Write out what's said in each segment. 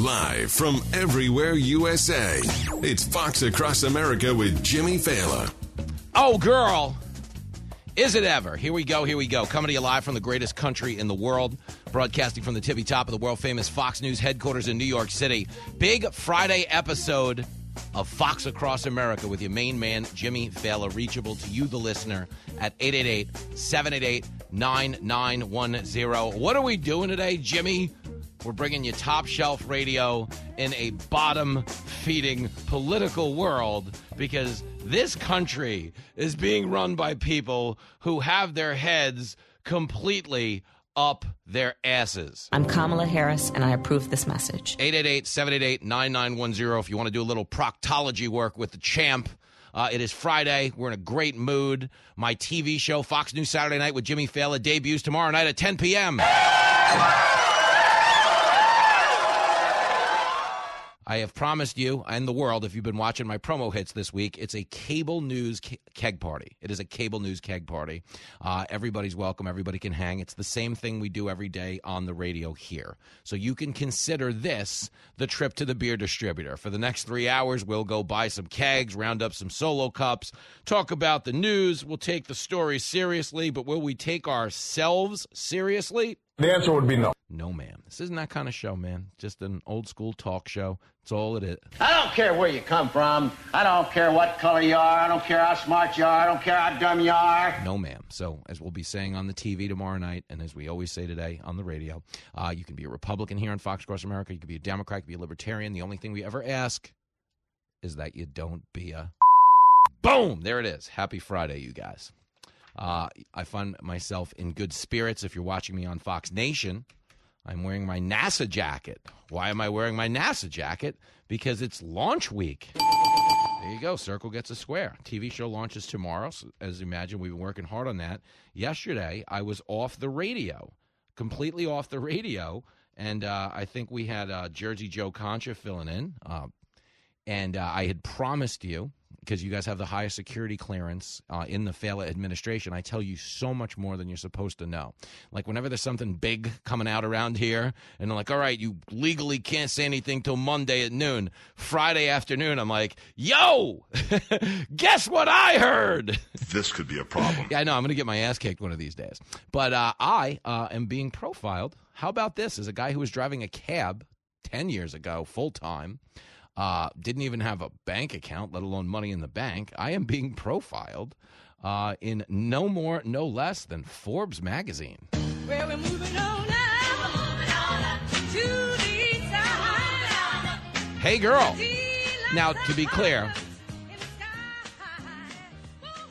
Live from everywhere USA, it's Fox Across America with Jimmy Failla. Oh, girl, is it ever? Here we go. Coming to you live from the greatest country in the world, broadcasting from the tippy top of the world-famous Fox News headquarters in New York City. Big Friday episode of Fox Across America with your main man, Jimmy Failla, reachable to you, the listener, at 888-788-9910. What are we doing today, Jimmy? We're bringing you top-shelf radio in a bottom-feeding political world because this country is being run by people who have their heads completely up their asses. I'm Kamala Harris, and I approve this message. 888-788-9910 if you want to do a little proctology work with the champ. It is Friday. We're in a great mood. My TV show, Fox News Saturday Night with Jimmy Failla, debuts tomorrow night at 10 p.m. I have promised you and the world, if you've been watching my promo hits this week, it's a cable news keg party. It is a cable news keg party. Everybody's welcome. Everybody can hang. It's the same thing we do every day on the radio here. So you can consider this the trip to the beer distributor. For the next 3 hours, we'll go buy some kegs, round up some solo cups, talk about the news. We'll take the story seriously, but will we take ourselves seriously? The answer would be no. No, ma'am. This isn't that kind of show, man. Just an old school talk show. That's all it is. I don't care where you come from. I don't care what color you are. I don't care how smart you are. I don't care how dumb you are. No, ma'am. So, as we'll be saying on the TV tomorrow night, and as we always say today on the radio, you can be a Republican here on Fox Across America. You can be a Democrat. You can be a Libertarian. The only thing we ever ask is that you don't be a... Boom! There it is. Happy Friday, you guys. I find myself in good spirits. If you're watching me on Fox Nation, I'm wearing my NASA jacket. Why am I wearing my NASA jacket? Because it's launch week. There you go. Circle gets a square. TV show launches tomorrow. So as you imagine, we've been working hard on that. Yesterday, I was off the radio, completely off the radio. And I think we had Jersey Joe Concha filling in. And I had promised you, because you guys have the highest security clearance in the Failla administration, I tell you so much more than you're supposed to know. Like, whenever there's something big coming out around here, and I'm like, all right, you legally can't say anything till Monday at noon. Friday afternoon, I'm like, yo, guess what I heard? This could be a problem. Yeah, I know. I'm going to get my ass kicked one of these days. But I am being profiled. How about this? As a guy who was driving a cab 10 years ago, full-time, didn't even have a bank account, let alone money in the bank. I am being profiled in no more, no less than Forbes magazine. Well, we're moving on up, to the side. Hey, girl. Now, to be clear,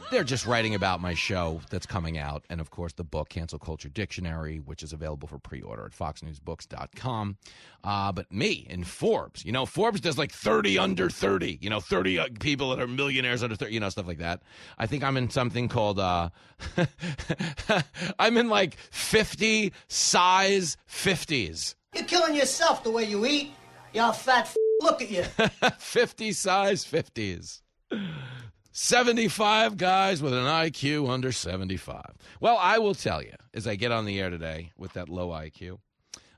they're just writing about my show that's coming out, and, of course, the book, Cancel Culture Dictionary, which is available for pre-order at foxnewsbooks.com. But me and Forbes, you know, Forbes does like 30 under 30, you know, 30 people that are millionaires under 30, you know, stuff like that. I think I'm in something called, I'm in like 50 size 50s. You're killing yourself the way you eat. Y'all fat look at you. 50 size 50s. 75 guys with an IQ under 75. Well, I will tell you, as I get on the air today with that low IQ,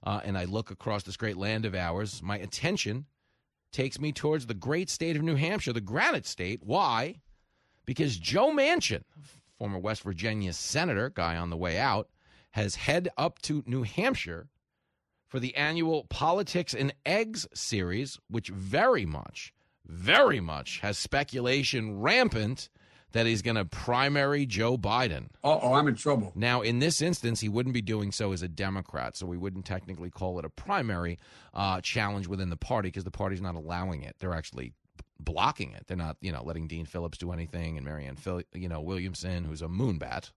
and I look across this great land of ours, my attention takes me towards the great state of New Hampshire, the Granite State. Why? Because Joe Manchin, former West Virginia senator, guy on the way out, has head up to New Hampshire for the annual Politics and Eggs series, which very much has speculation rampant that he's going to primary Joe Biden. Uh-oh, I'm in trouble. Now, in this instance, he wouldn't be doing so as a Democrat, so we wouldn't technically call it a primary challenge within the party because the party's not allowing it. They're actually blocking it. They're not, you know, letting Dean Phillips do anything and Marianne Williamson, who's a moonbat,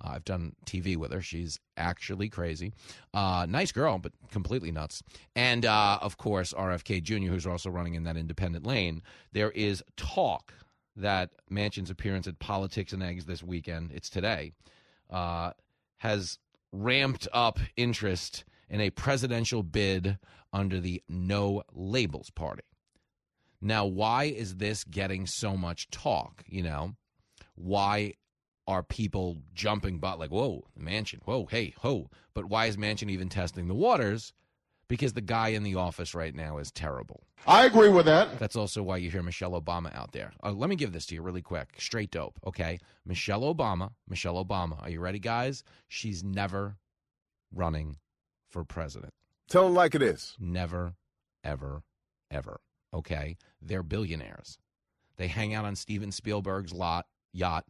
I've done TV with her. She's actually crazy. Nice girl, but completely nuts. And, of course, RFK Jr., who's also running in that independent lane. There is talk that Manchin's appearance at Politics and Eggs this weekend, it's today, has ramped up interest in a presidential bid under the No Labels Party. Now, why is this getting so much talk, you know? Why are people jumping by, like, whoa, Manchin, whoa, hey, ho. But why is Manchin even testing the waters? Because the guy in the office right now is terrible. I agree with that. That's also why you hear Michelle Obama out there. Let me give this to you really quick. Straight dope, okay? Michelle Obama. Are you ready, guys? She's never running for president. Tell it like it is. Never, ever, ever, okay? They're billionaires. They hang out on Steven Spielberg's yacht.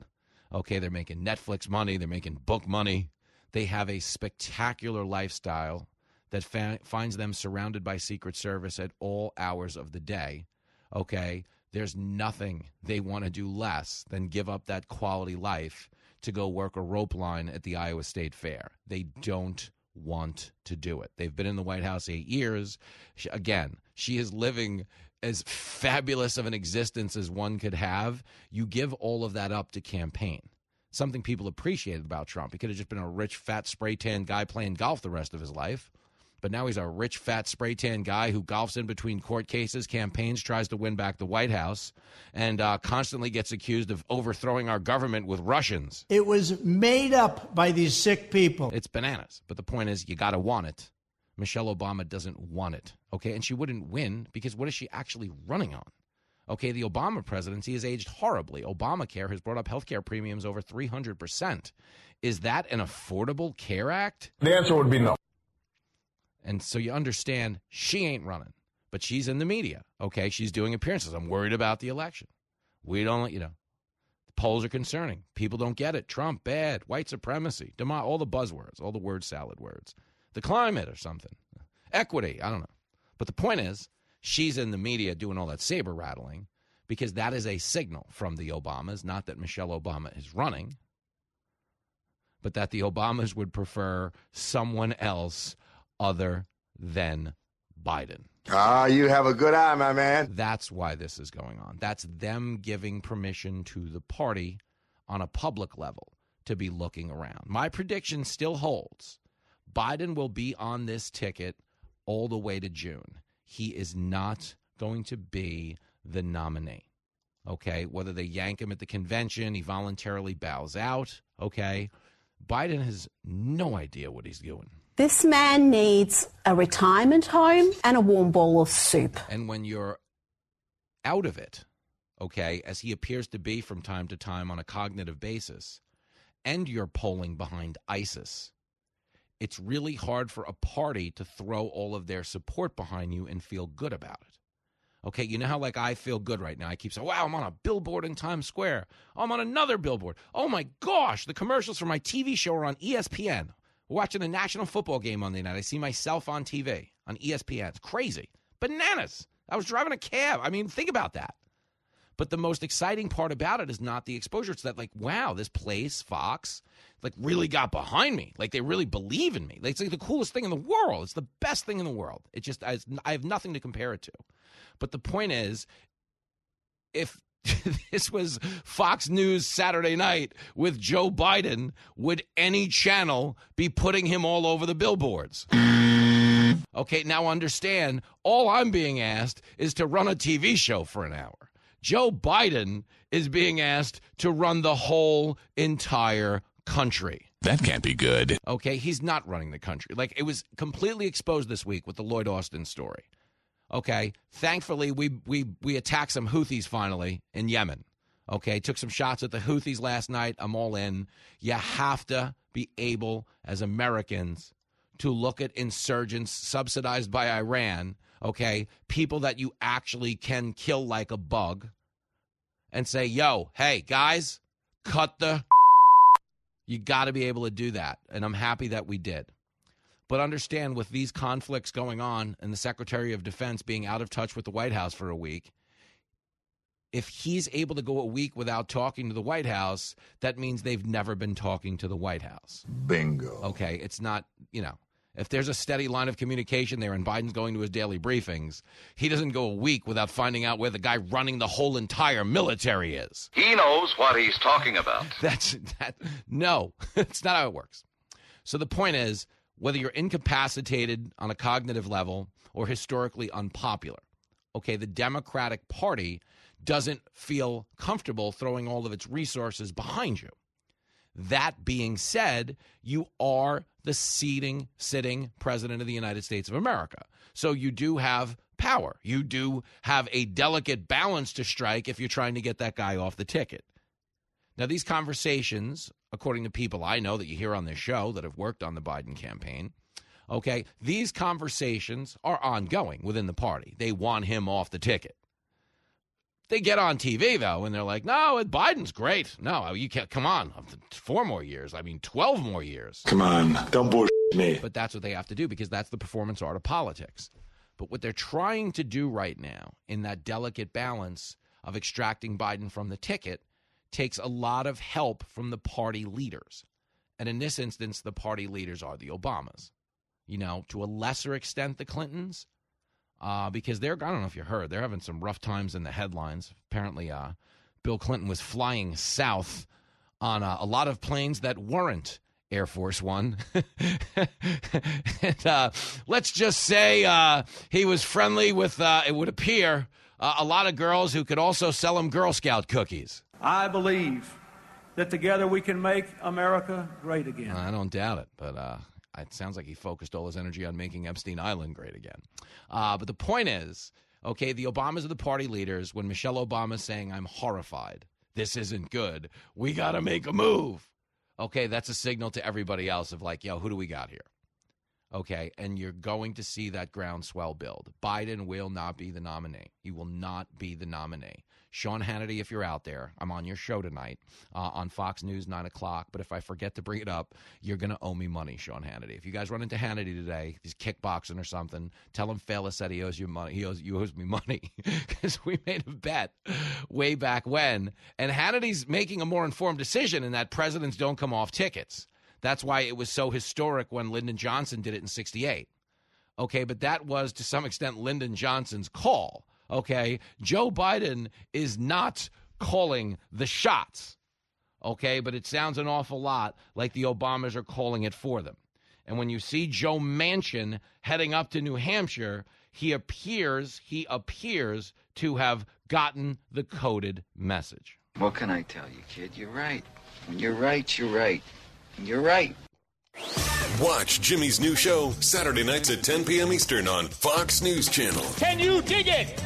Okay, they're making Netflix money. They're making book money. They have a spectacular lifestyle that finds them surrounded by Secret Service at all hours of the day. Okay, there's nothing they want to do less than give up that quality life to go work a rope line at the Iowa State Fair. They don't want to do it. They've been in the White House 8 years. She is living as fabulous of an existence as one could have. You give all of that up to campaign. Something people appreciated about Trump. He could have just been a rich, fat, spray-tan guy playing golf the rest of his life. But now he's a rich, fat, spray-tan guy who golfs in between court cases, campaigns, tries to win back the White House, and constantly gets accused of overthrowing our government with Russians. It was made up by these sick people. It's bananas. But the point is, you got to want it. Michelle Obama doesn't want it, okay? And she wouldn't win because what is she actually running on? Okay, the Obama presidency has aged horribly. Obamacare has brought up health care premiums over 300%. Is that an Affordable Care Act? The answer would be no. And so you understand she ain't running, but she's in the media, okay? She's doing appearances. I'm worried about the election. We don't let you know. The polls are concerning. People don't get it. Trump, bad, white supremacy, all the buzzwords, all the word salad words. The climate or something. Equity, I don't know. But the point is, she's in the media doing all that saber rattling because that is a signal from the Obamas, not that Michelle Obama is running, but that the Obamas would prefer someone else other than Biden. Ah, you have a good eye, my man. That's why this is going on. That's them giving permission to the party on a public level to be looking around. My prediction still holds. Biden will be on this ticket all the way to June. He is not going to be the nominee, okay? Whether they yank him at the convention, he voluntarily bows out, okay? Biden has no idea what he's doing. This man needs a retirement home and a warm bowl of soup. And when you're out of it, okay, as he appears to be from time to time on a cognitive basis, and you're polling behind ISIS, it's really hard for a party to throw all of their support behind you and feel good about it. Okay, you know how, like, I feel good right now. I keep saying, wow, I'm on a billboard in Times Square. I'm on another billboard. Oh, my gosh, the commercials for my TV show are on ESPN. We're watching a national football game on the night. I see myself on TV, on ESPN. It's crazy. Bananas. I was driving a cab. I mean, think about that. But the most exciting part about it is not the exposure. It's that, like, wow, this place, Fox, like, really got behind me. Like, they really believe in me. Like, it's like the coolest thing in the world. It's the best thing in the world. It just, I have nothing to compare it to. But the point is, if this was Fox News Saturday Night with Joe Biden, would any channel be putting him all over the billboards? Okay, now understand, all I'm being asked is to run a TV show for an hour. Joe Biden is being asked to run the whole entire country. That can't be good. Okay, he's not running the country. Like, it was completely exposed this week with the Lloyd Austin story. Okay, thankfully, we attacked some Houthis finally in Yemen. Okay, took some shots at the Houthis last night. I'm all in. You have to be able, as Americans, to look at insurgents subsidized by Iran, okay, people that you actually can kill like a bug, and say, yo, hey, guys, cut the you got to be able to do that, and I'm happy that we did. But understand, with these conflicts going on and the Secretary of Defense being out of touch with the White House for a week, if he's able to go a week without talking to the White House, that means they've never been talking to the White House. Bingo. Okay, it's not, you know, if there's a steady line of communication there and Biden's going to his daily briefings, he doesn't go a week without finding out where the guy running the whole entire military is. He knows what he's talking about. No, it's not how it works. So the point is, whether you're incapacitated on a cognitive level or historically unpopular, okay, the Democratic Party doesn't feel comfortable throwing all of its resources behind you. That being said, you are the sitting president of the United States of America. So you do have power. You do have a delicate balance to strike if you're trying to get that guy off the ticket. Now, these conversations, according to people I know that you hear on this show that have worked on the Biden campaign, okay, these conversations are ongoing within the party. They want him off the ticket. They get on TV, though, and they're like, no, Biden's great. No, you can't. Come on. 12 more years. Come on. Don't bullshit me. But that's what they have to do because that's the performance art of politics. But what they're trying to do right now in that delicate balance of extracting Biden from the ticket takes a lot of help from the party leaders. And in this instance, the party leaders are the Obamas. You know, to a lesser extent, the Clintons. Because I don't know if you heard, they're having some rough times in the headlines. Apparently, Bill Clinton was flying south on a lot of planes that weren't Air Force One. And let's just say he was friendly with, it would appear, a lot of girls who could also sell him Girl Scout cookies. I believe that together we can make America great again. I don't doubt it, but... it sounds like he focused all his energy on making Epstein Island great again. But the point is, okay, the Obamas are the party leaders. When Michelle Obama's saying, I'm horrified, this isn't good, we got to make a move. Okay, that's a signal to everybody else of like, yo, who do we got here? Okay, and you're going to see that groundswell build. Biden will not be the nominee. He will not be the nominee. Sean Hannity, if you're out there, I'm on your show tonight on Fox News, 9 o'clock. But if I forget to bring it up, you're going to owe me money, Sean Hannity. If you guys run into Hannity today, he's kickboxing or something, tell him Failla said he owes you money. You owes me money because we made a bet way back when. And Hannity's making a more informed decision in that presidents don't come off tickets. That's why it was so historic when Lyndon Johnson did it in 1968. Okay, but that was, to some extent, Lyndon Johnson's call. Okay, Joe Biden is not calling the shots. Okay, but it sounds an awful lot like the Obamas are calling it for them. And when you see Joe Manchin heading up to New Hampshire, he appears to have gotten the coded message. What can I tell you, kid? You're right. When you're right, you're right. You're right. Watch Jimmy's new show Saturday nights at 10 p.m. Eastern on Fox News Channel. Can you dig it?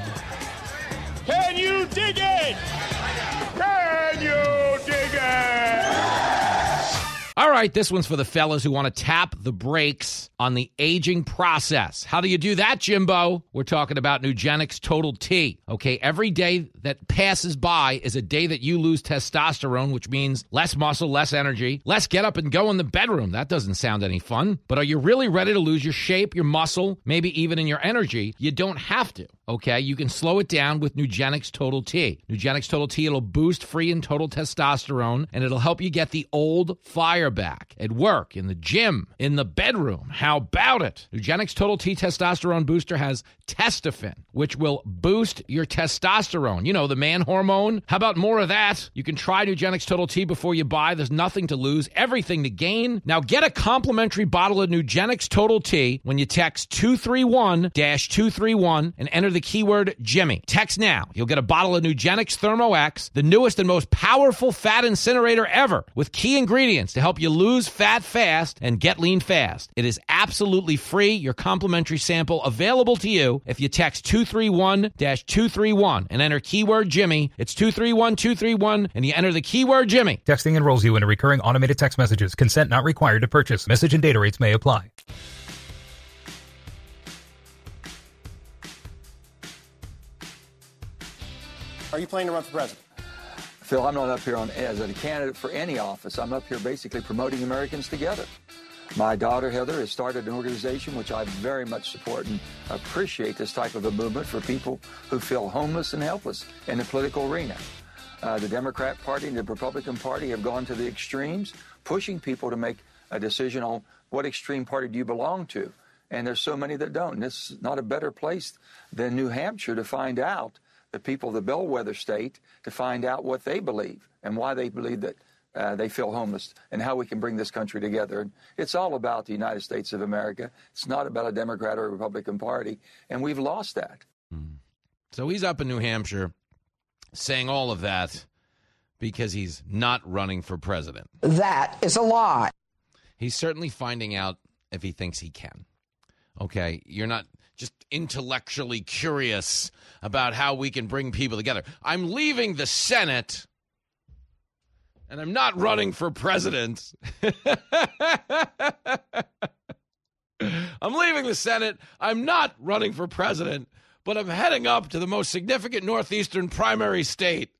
Can you dig it? Can you dig it? All right, this one's for the fellas who want to tap the brakes on the aging process. How do you do that, Jimbo? We're talking about Nugenix Total T. Okay, every day that passes by is a day that you lose testosterone, which means less muscle, less energy, less get up and go in the bedroom. That doesn't sound any fun. But are you really ready to lose your shape, your muscle, maybe even in your energy? You don't have to. Okay, you can slow it down with Nugenix Total T. Nugenix Total T, it'll boost free and total testosterone, and it'll help you get the old fire back at work, in the gym, in the bedroom. How about it? Nugenix Total T Testosterone Booster has testofen, which will boost your testosterone. You know, the man hormone. How about more of that? You can try Nugenix Total T before you buy. There's nothing to lose, everything to gain. Now get a complimentary bottle of Nugenix Total T when you text 231-231 and enter the keyword Jimmy. Text now. You'll get a bottle of Nugenix Thermo-X, the newest and most powerful fat incinerator ever, with key ingredients to help you lose fat fast and get lean fast. It is absolutely free. Your complimentary sample available to you if you text 231-231 and enter keyword Jimmy. It's 231-231 and you enter the keyword Jimmy. Texting enrolls you into recurring automated text messages. Consent not required to purchase. Message and data rates may apply. Are you planning to run for president? Phil, I'm not up here as a candidate for any office. I'm up here basically promoting Americans together. My daughter, Heather, has started an organization which I very much support and appreciate this type of a movement for people who feel homeless and helpless in the political arena. The Democrat Party and the Republican Party have gone to the extremes, pushing people to make a decision on what extreme party do you belong to. And there's so many that don't. And this is not a better place than New Hampshire to find out, the people of the bellwether state, to find out what they believe and why they believe that they feel homeless and how we can bring this country together. And it's all about the United States of America. It's not about a Democrat or a Republican Party. And we've lost that. So he's up in New Hampshire saying all of that because he's not running for president. That is a lie. He's certainly finding out if he thinks he can. Okay, you're not just intellectually curious about how we can bring people together. I'm leaving the Senate, and I'm not running for president. I'm leaving the Senate. I'm not running for president, but I'm heading up to the most significant Northeastern primary state.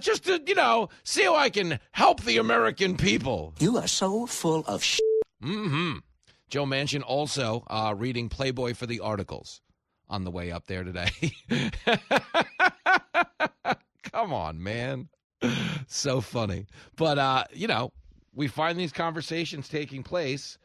Just to, see how I can help the American people. You are so full of shit. Mm-hmm. Joe Manchin also reading Playboy for the articles on the way up there today. Come on, man. So funny. But, we find these conversations taking place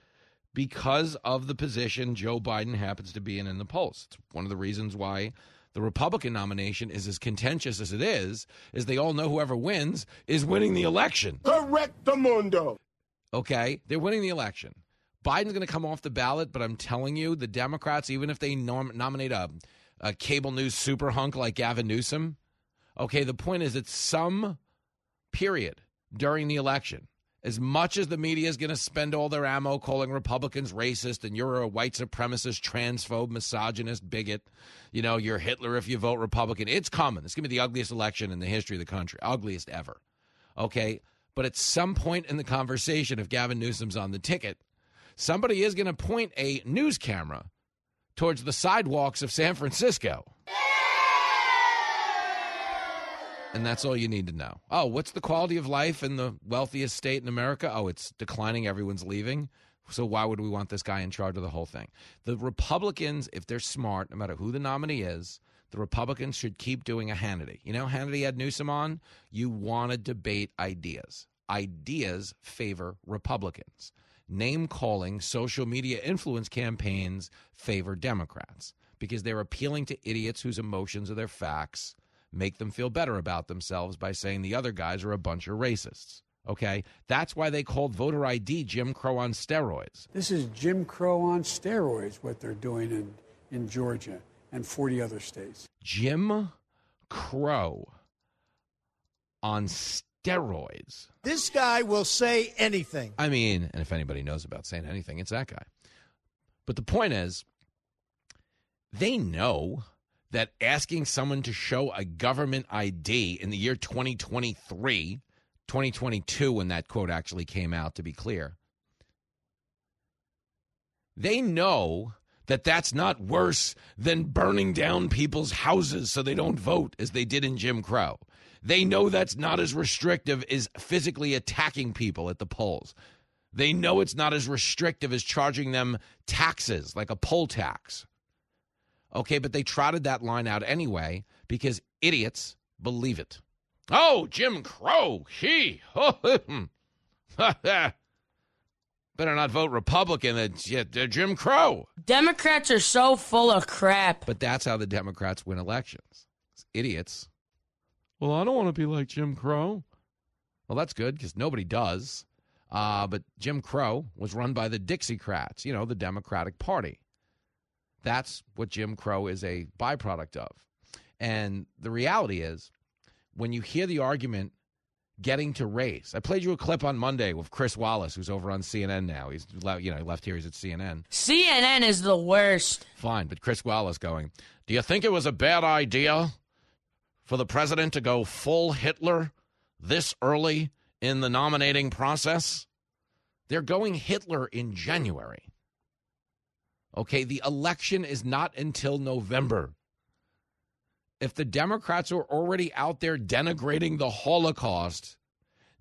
because of the position Joe Biden happens to be in the polls. It's one of the reasons why the Republican nomination is as contentious as it is they all know whoever wins is winning the election. Correctamundo. Okay, they're winning the election. Biden's going to come off the ballot, but I'm telling you, the Democrats, even if they nominate a cable news super hunk like Gavin Newsom, okay, the point is at some period during the election, as much as the media is going to spend all their ammo calling Republicans racist and you're a white supremacist, transphobe, misogynist, bigot, you're Hitler if you vote Republican, it's coming. It's going to be the ugliest election in the history of the country, ugliest ever, okay? But at some point in the conversation, if Gavin Newsom's on the ticket, somebody is going to point a news camera towards the sidewalks of San Francisco. And that's all you need to know. Oh, what's the quality of life in the wealthiest state in America? Oh, it's declining. Everyone's leaving. So why would we want this guy in charge of the whole thing? The Republicans, if they're smart, no matter who the nominee is, the Republicans should keep doing a Hannity. Hannity had Newsom on. You want to debate ideas. Ideas favor Republicans. Name-calling, social media influence campaigns favor Democrats because they're appealing to idiots whose emotions are their facts, make them feel better about themselves by saying the other guys are a bunch of racists, okay? That's why they called voter ID Jim Crow on steroids. This is Jim Crow on steroids, what they're doing in Georgia and 40 other states. Jim Crow on steroids. This guy will say anything. I mean, and if anybody knows about saying anything, it's that guy. But the point is, they know that asking someone to show a government ID in the year 2023, 2022, when that quote actually came out, to be clear, they know that that's not worse than burning down people's houses so they don't vote as they did in Jim Crow. They know that's not as restrictive as physically attacking people at the polls. They know it's not as restrictive as charging them taxes, like a poll tax. Okay, but they trotted that line out anyway because idiots believe it. Oh, Jim Crow, better not vote Republican, they're Jim Crow. Democrats are so full of crap. But that's how the Democrats win elections. It's idiots. Well, I don't want to be like Jim Crow. Well, that's good because nobody does. But Jim Crow was run by the Dixiecrats, the Democratic Party. That's what Jim Crow is a byproduct of. And the reality is, when you hear the argument getting to race, I played you a clip on Monday with Chris Wallace, who's over on CNN now. He's he left here, he's at CNN. CNN is the worst. Fine, but Chris Wallace going, do you think it was a bad idea for the president to go full Hitler this early in the nominating process? They're going Hitler in January. Okay, the election is not until November. If the Democrats are already out there denigrating the Holocaust,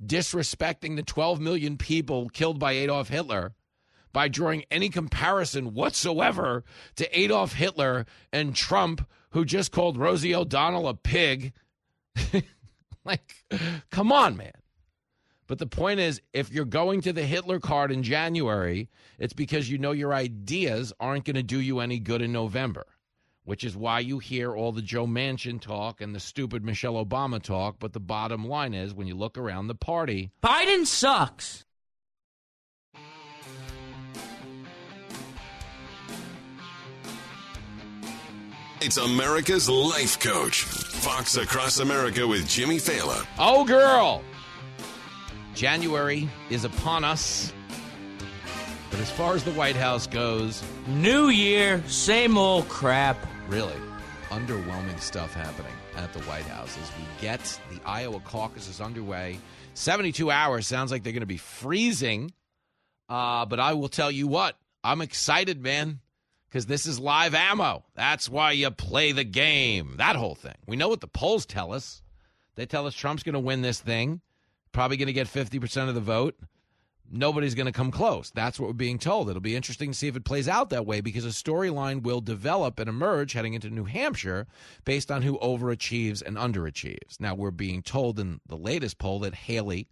disrespecting the 12 million people killed by Adolf Hitler, by drawing any comparison whatsoever to Adolf Hitler and Trump, who just called Rosie O'Donnell a pig. Like, come on, man. But the point is, if you're going to the Hitler card in January, it's because you know your ideas aren't going to do you any good in November, which is why you hear all the Joe Manchin talk and the stupid Michelle Obama talk. But the bottom line is, when you look around the party, Biden sucks. It's America's Life Coach, Fox Across America with Jimmy Failla. Oh, girl. January is upon us. But as far as the White House goes... New year, same old crap. Really, underwhelming stuff happening at the White House as we get the Iowa caucuses underway. 72 hours, sounds like they're going to be freezing. But I will tell you what, I'm excited, man, because this is live ammo. That's why you play the game, that whole thing. We know what the polls tell us. They tell us Trump's going to win this thing. Probably going to get 50% of the vote. Nobody's going to come close. That's what we're being told. It'll be interesting to see if it plays out that way, because a storyline will develop and emerge heading into New Hampshire based on who overachieves and underachieves. Now, we're being told in the latest poll that Haley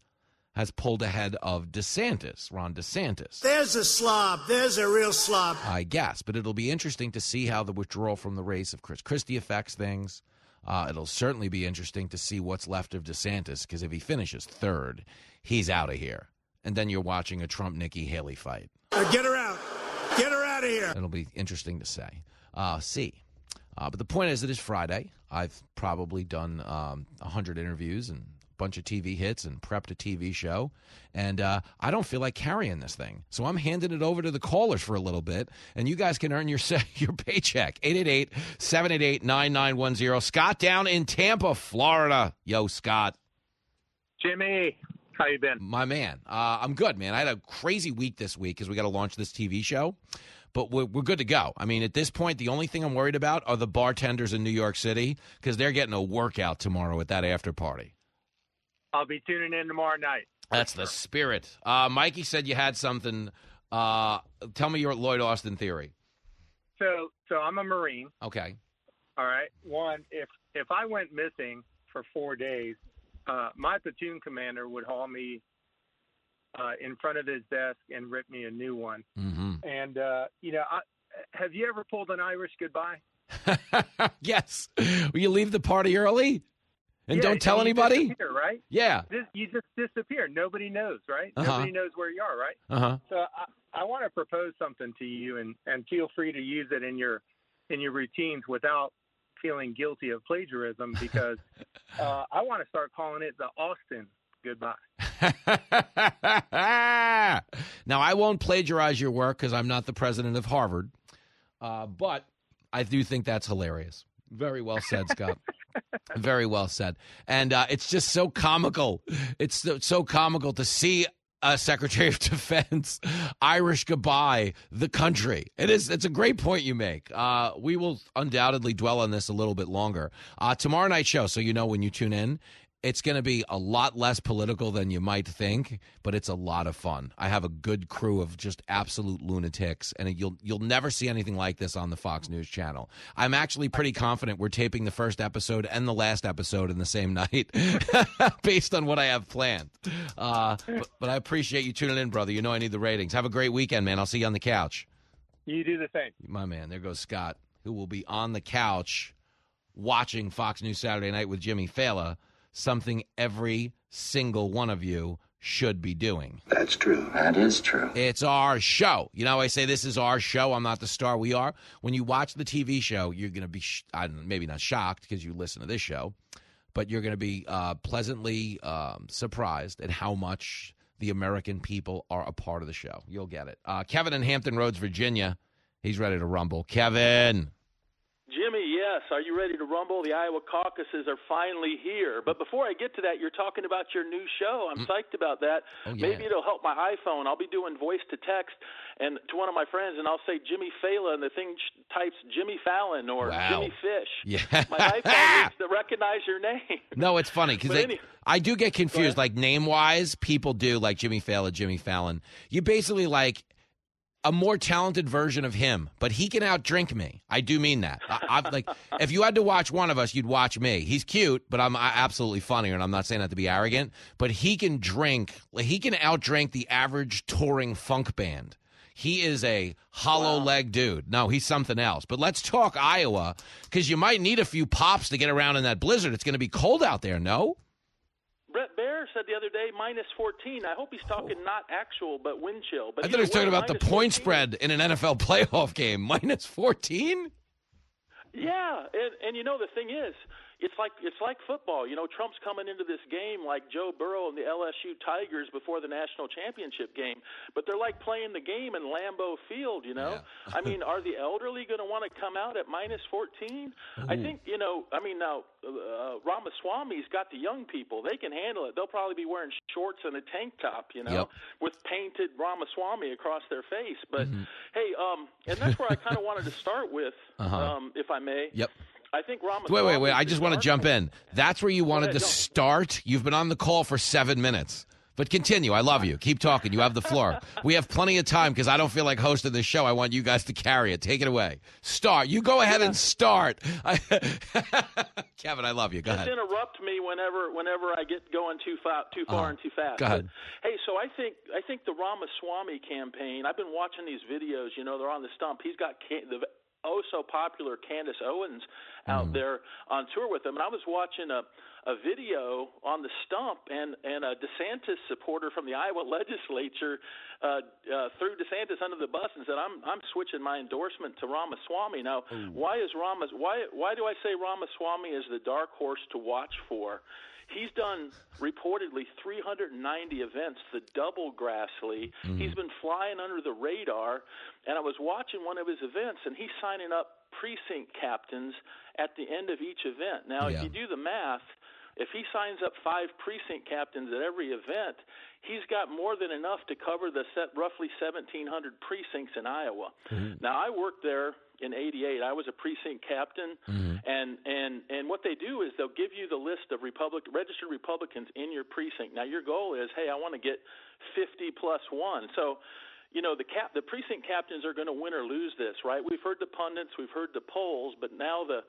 has pulled ahead of DeSantis, Ron DeSantis. There's a slob. There's a real slob, I guess. But it'll be interesting to see how the withdrawal from the race of Chris Christie affects things. It'll certainly be interesting to see what's left of DeSantis, because if he finishes third, he's out of here. And then you're watching a Trump-Nikki Haley fight. Get her out. Get her out of here. It'll be interesting to see. But the point is, it is Friday. I've probably done 100 interviews and a bunch of TV hits and prepped a TV show. And I don't feel like carrying this thing. So I'm handing it over to the callers for a little bit. And you guys can earn your paycheck. 888-788-9910. Scott down in Tampa, Florida. Yo, Scott. Jimmy. How you been? My man. I'm good, man. I had a crazy week this week because we got to launch this TV show, but we're good to go. I mean, at this point, the only thing I'm worried about are the bartenders in New York City, because they're getting a workout tomorrow at that after party. I'll be tuning in tomorrow night. That's the spirit. Mikey said you had something. Tell me your Lloyd Austin theory. So I'm a Marine. Okay. All right. One, if I went missing for 4 days, my platoon commander would haul me in front of his desk and rip me a new one. Mm-hmm. And, have you ever pulled an Irish goodbye? Yes. Will you leave the party early and don't tell anybody? Right? Yeah. You just disappear. Nobody knows, right? Uh-huh. Nobody knows where you are, right? Uh-huh. So I want to propose something to you, and feel free to use it in your routines without feeling guilty of plagiarism, because I want to start calling it the Austin goodbye. Now, I won't plagiarize your work because I'm not the president of Harvard, but I do think that's hilarious. Very well said, Scott. Very well said. And it's just so comical. It's so comical to see Secretary of Defense, Irish goodbye, the country. It's a great point you make. We will undoubtedly dwell on this a little bit longer. Tomorrow night's show, so you know when you tune in, it's going to be a lot less political than you might think, but it's a lot of fun. I have a good crew of just absolute lunatics, and you'll never see anything like this on the Fox News channel. I'm actually pretty confident we're taping the first episode and the last episode in the same night based on what I have planned. But I appreciate you tuning in, brother. You know I need the ratings. Have a great weekend, man. I'll see you on the couch. You do the same. My man, there goes Scott, who will be on the couch watching Fox News Saturday Night with Jimmy Failla. Something every single one of you should be doing. That's true. That is true. It's our show. You know, I say this is our show. I'm not the star. We are. When you watch the TV show, you're going to be maybe not shocked because you listen to this show, but you're going to be pleasantly surprised at how much the American people are a part of the show. You'll get it. Kevin in Hampton Roads, Virginia. He's ready to rumble. Kevin. Jimmy. Yes, are you ready to rumble? The Iowa caucuses are finally here. But before I get to that, you're talking about your new show. I'm psyched about that. Oh, yeah. Maybe it'll help my iPhone. I'll be doing voice to text and to one of my friends, and I'll say Jimmy Failla, and the thing types Jimmy Fallon or Jimmy Fish. Yeah. My iPhone needs to recognize your name. No, it's funny because I do get confused. Like name-wise, people do like Jimmy Failla, Jimmy Fallon. You basically like a more talented version of him, but he can outdrink me. I do mean that. I'm like, if you had to watch one of us, you'd watch me. He's cute, but I'm absolutely funnier, and I'm not saying that to be arrogant. But he can drink. He can outdrink the average touring funk band. He is a hollow leg dude. No, he's something else. But let's talk Iowa, because you might need a few pops to get around in that blizzard. It's going to be cold out there, no? Brett Baer said the other day, minus 14. I hope he's talking not actual, but wind chill. But I thought he was talking about the point spread in an NFL playoff game. Minus 14? Yeah. And you know, the thing is, it's like football. You know, Trump's coming into this game like Joe Burrow and the LSU Tigers before the national championship game. But they're like playing the game in Lambeau Field, you know. Yeah. I mean, are the elderly going to want to come out at minus 14? I think, you know, I mean, now Ramaswamy's got the young people. They can handle it. They'll probably be wearing shorts and a tank top, you know, with painted Ramaswamy across their face. But, hey, and that's where I kind of wanted to start with, if I may. Yep. I think Ramaswamy. Wait. I just want to jump in. That's where you wanted to start. You've been on the call for 7 minutes. But continue. I love you. Keep talking. You have the floor. We have plenty of time because I don't feel like hosting this show. I want you guys to carry it. Take it away. Start. You go ahead and start. Kevin, I love you. Go ahead. Just interrupt me whenever I get going too far and too fast. Go ahead. But, hey, so I think the Ramaswamy campaign, I've been watching these videos. You know, they're on the stump. He's got the so popular Candace Owens out there on tour with him. And I was watching a video on the stump, and a DeSantis supporter from the Iowa legislature threw DeSantis under the bus and said, I'm switching my endorsement to Ramaswamy. Now, why do I say Ramaswamy is the dark horse to watch for? He's done reportedly 390 events, the double Grassley. He's been flying under the radar, and I was watching one of his events, and he's signing up precinct captains at the end of each event. Now, if you do the math, if he signs up 5 precinct captains at every event, he's got more than enough to cover the roughly 1,700 precincts in Iowa. Now, I worked there in 88. I was a precinct captain, and what they do is they'll give you the list of registered Republicans in your precinct. Now, your goal is, hey, I want to get 50+1. So, you know, the precinct captains are going to win or lose this, right? We've heard the pundits, we've heard the polls, but now the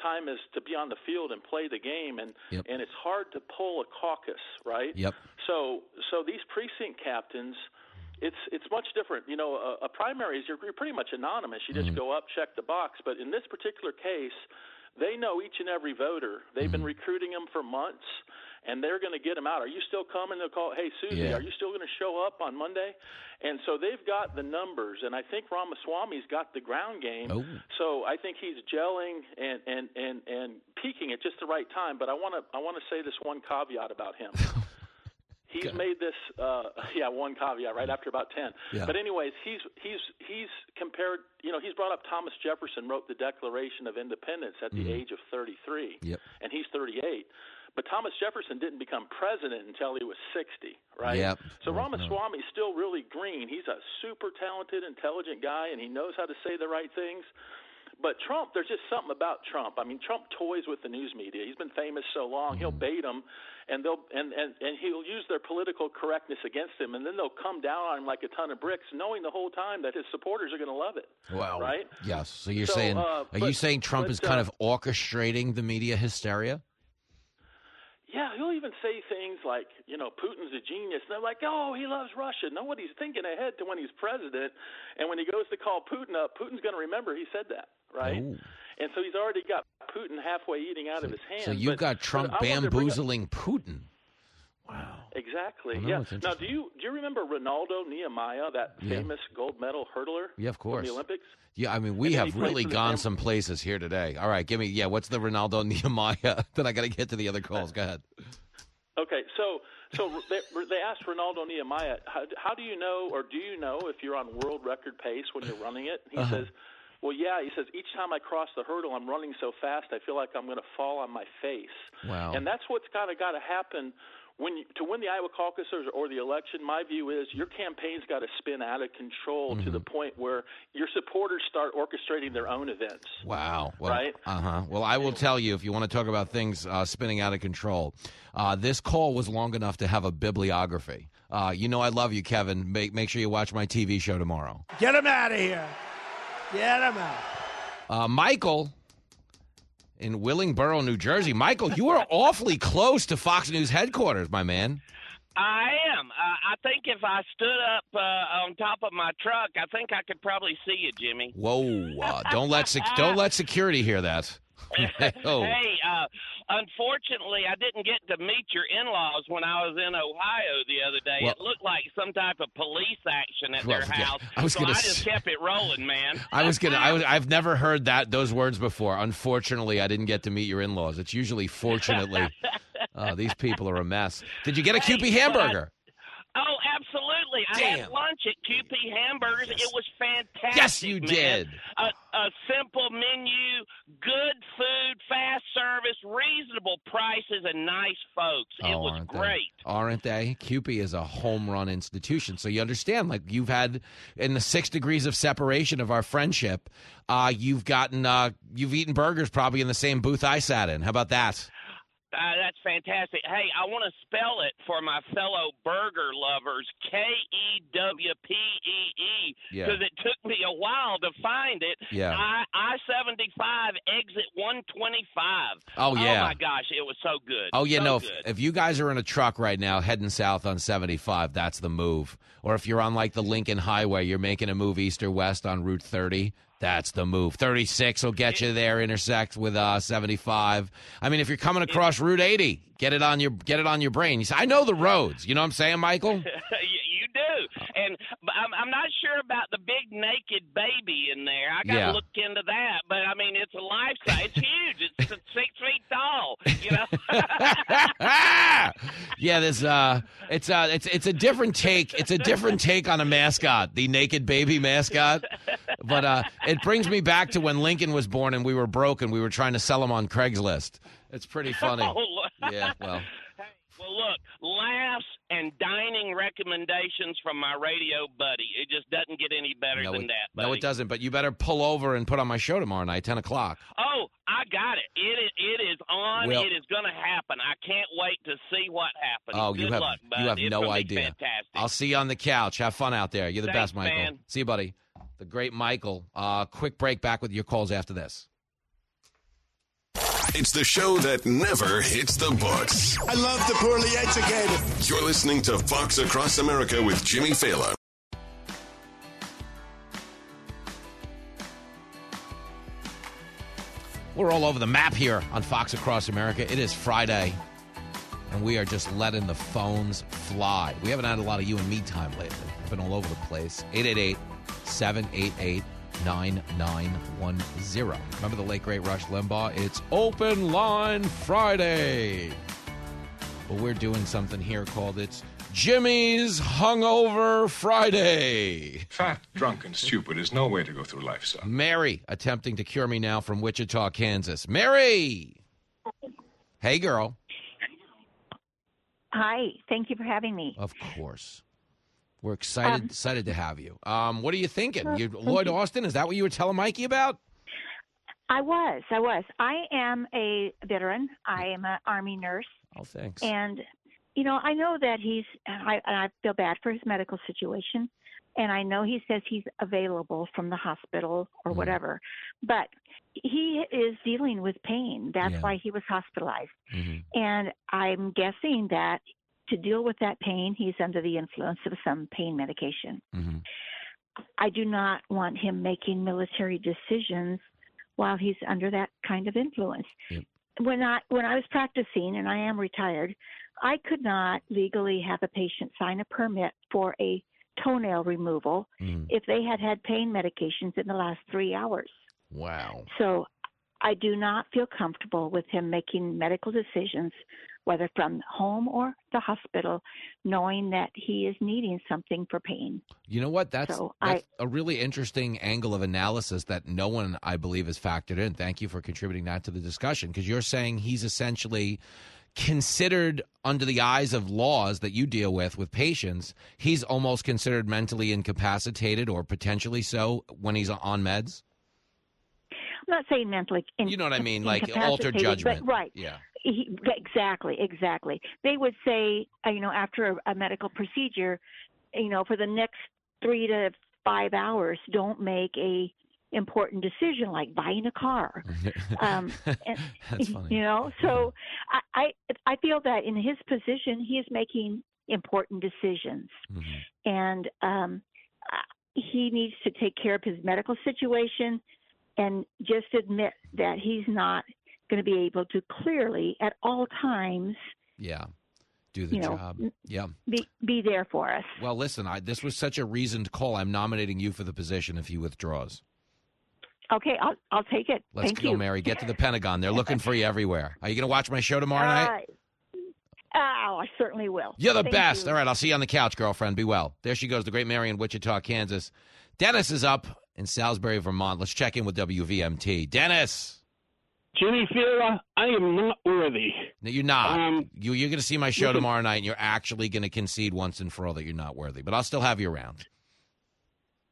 time is to be on the field and play the game, and it's hard to pull a caucus, right? Yep. So these precinct captains, it's much different. You know, a primary is you're pretty much anonymous. You just go up, check the box. But in this particular case, they know each and every voter. They've been recruiting them for months, and they're going to get them out. Are you still coming? They'll call, hey, Susie, are you still going to show up on Monday? And so they've got the numbers, and I think Ramaswamy's got the ground game. Oh. So I think he's gelling and peaking at just the right time. But I want to say this one caveat about him. He's made this, one caveat right after about 10. Yeah. But anyways, he's compared, you know, he's brought up Thomas Jefferson wrote the Declaration of Independence at the age of 33, and he's 38. But Thomas Jefferson didn't become president until he was 60, right? Yep. So Ramaswamy's still really green. He's a super talented, intelligent guy, and he knows how to say the right things. But Trump, there's just something about Trump. I mean, Trump toys with the news media. He's been famous so long. He'll bait them, and they'll and he'll use their political correctness against him, and then they'll come down on him like a ton of bricks, knowing the whole time that his supporters are going to love it. Wow. Right? Yes. So you're saying you saying Trump is kind of orchestrating the media hysteria? Yeah, he'll even say things like, you know, Putin's a genius. And they're like, oh, he loves Russia. Know what he's thinking ahead to when he's president. And when he goes to call Putin up, Putin's going to remember he said that, right? Ooh. And so he's already got Putin halfway eating out of his hand. So you've got Trump bamboozling Putin. Wow. Exactly. Well, yeah. Now, do you remember Ronaldo Nehemiah, that famous gold medal hurdler? Yeah, of course. From the Olympics. Yeah, I mean, we have really gone some places here today. All right, give me. Yeah, what's the Ronaldo Nehemiah? Then I got to get to the other calls. Go ahead. Okay, so they asked Ronaldo Nehemiah, how do you know, or do you know if you're on world record pace when you're running it? He says, well, yeah, he says, each time I cross the hurdle, I'm running so fast, I feel like I'm going to fall on my face. Wow. And that's what's got to happen To win the Iowa caucuses or the election, my view is your campaign's got to spin out of control to the point where your supporters start orchestrating their own events. Wow. Well, right? Uh-huh. Well, I will tell you, if you want to talk about things spinning out of control, this call was long enough to have a bibliography. You know I love you, Kevin. Make sure you watch my TV show tomorrow. Get him out of here. Get him out. Michael in Willingboro, New Jersey. Michael, you are awfully close to Fox News headquarters, my man. I am. I think if I stood up on top of my truck, I think I could probably see you, Jimmy. Whoa. Don't let security hear that. Oh. Hey, unfortunately, I didn't get to meet your in-laws when I was in Ohio the other day. Well, it looked like some type of police action at their house. I just kept it rolling, man. I've never heard those words before. Unfortunately, I didn't get to meet your in-laws. It's usually fortunately. These people are a mess. Did you get a QP hamburger? Oh, absolutely. Damn. I had lunch at QP Hamburgers. Yes. It was fantastic. Yes, you did. A simple menu, good food, fast service, reasonable prices, and nice folks. It was great. Aren't they? QP is a home run institution. So you understand, like you've had in the 6 degrees of separation of our friendship, you've eaten burgers probably in the same booth I sat in. How about that? That's fantastic. Hey, I want to spell it for my fellow burger lovers, Kewpee, because it took me a while to find it. Yeah. I-75, exit 125. Oh, yeah. Oh, my gosh, it was so good. Oh, yeah, so no, if you guys are in a truck right now heading south on 75, that's the move. Or if you're on, like, the Lincoln Highway, you're making a move east or west on Route 30. That's the move. 36 will get you there. Intersect with 75. I mean, if you're coming across Route 80, get it on your brain. You say, I know the roads. You know what I'm saying, Michael? You do. And I'm not sure about the big naked baby in there. I got to look into that. But I mean, it's a lifestyle. It's huge. It's 6 feet tall. You know. Yeah, there's it's a different take. It's a different take on a mascot, the naked baby mascot. But it brings me back to when Lincoln was born and we were broke and we were trying to sell him on Craigslist. It's pretty funny. Yeah, well. Hey, well, look, laughs and dining recommendations from my radio buddy. It just doesn't get any better than that, buddy. No, it doesn't. But you better pull over and put on my show tomorrow night, 10 o'clock. Oh, I got it. It is on. Well, it is going to happen. I can't wait to see what happens. Oh, Good luck, buddy. You have no idea. Fantastic. I'll see you on the couch. Have fun out there. You're the best, Michael. Man. See you, buddy. The great Michael. Quick break, back with your calls after this. It's the show that never hits the books. I love the poorly educated. You're listening to Fox Across America with Jimmy Failla. We're all over the map here on Fox Across America. It is Friday, and we are just letting the phones fly. We haven't had a lot of you and me time lately. I've been all over the place. 888-788-9910. Remember the late, great Rush Limbaugh? It's Open Line Friday. But we're doing something here called It's Jimmy's Hungover Friday. Fat, drunk, and stupid is no way to go through life, son. Mary attempting to cure me now from Wichita, Kansas. Mary! Hey, girl. Hi. Thank you for having me. Of course. We're excited to have you. What are you thinking? Lloyd Austin, is that what you were telling Mikey about? I was. I am a veteran. I am an Army nurse. Oh, thanks. And, you know, I know that I feel bad for his medical situation, and I know he says he's available from the hospital or whatever, but he is dealing with pain. That's why he was hospitalized. Mm-hmm. And I'm guessing that to deal with that pain, he's under the influence of some pain medication. Mm-hmm. I do not want him making military decisions while he's under that kind of influence. Yep. When I was practicing, and I am retired, I could not legally have a patient sign a permit for a toenail removal if they had pain medications in the last 3 hours. Wow. So I do not feel comfortable with him making medical decisions, whether from home or the hospital, knowing that he is needing something for pain. You know what? That's a really interesting angle of analysis that no one, I believe, has factored in. Thank you for contributing that to the discussion, because you're saying he's essentially considered under the eyes of laws that you deal with patients, he's almost considered mentally incapacitated or potentially so when he's on meds? I'm not saying mentally incapacitated. You know what I mean, like altered judgment. Right. Yeah. Exactly. They would say, after a medical procedure, for the next 3 to 5 hours, don't make a important decision like buying a car. That's funny. So I feel that in his position, he is making important decisions. Mm-hmm. And he needs to take care of his medical situation and just admit that he's not going to be able to clearly at all times. Yeah. Do the job. Yeah. Be there for us. Well, listen, this was such a reasoned call. I'm nominating you for the position if he withdraws. Okay, I'll take it. Thank you. Mary. Get to the Pentagon. They're looking for you everywhere. Are you going to watch my show tomorrow night? Oh, I certainly will. You're the best. All right, I'll see you on the couch, girlfriend. Be well. There she goes, the great Mary in Wichita, Kansas. Dennis is up in Salisbury, Vermont. Let's check in with WVMT. Dennis. Jimmy Failla, I am not worthy. No, you're not. You're going to see my show tomorrow night, and you're actually going to concede once and for all that you're not worthy. But I'll still have you around.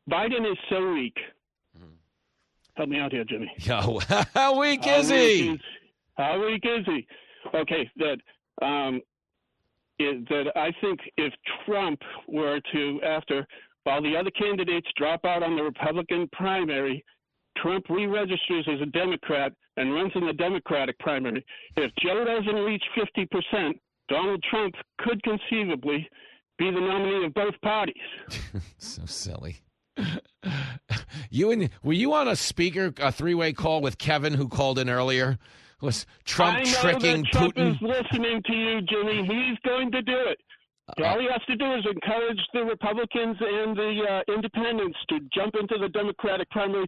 Biden is so weak. Help me out here, Jimmy. Yo, how weak is he? Okay, that I think if Trump were to, after all the other candidates drop out on the Republican primary, Trump re-registers as a Democrat and runs in the Democratic primary. If Joe doesn't reach 50%, Donald Trump could conceivably be the nominee of both parties. So silly. Were you on a three-way call with Kevin, who called in earlier? Was Trump tricking Putin? Trump is listening to you, Jimmy. He's going to do it. All he has to do is encourage the Republicans and the independents to jump into the Democratic primary.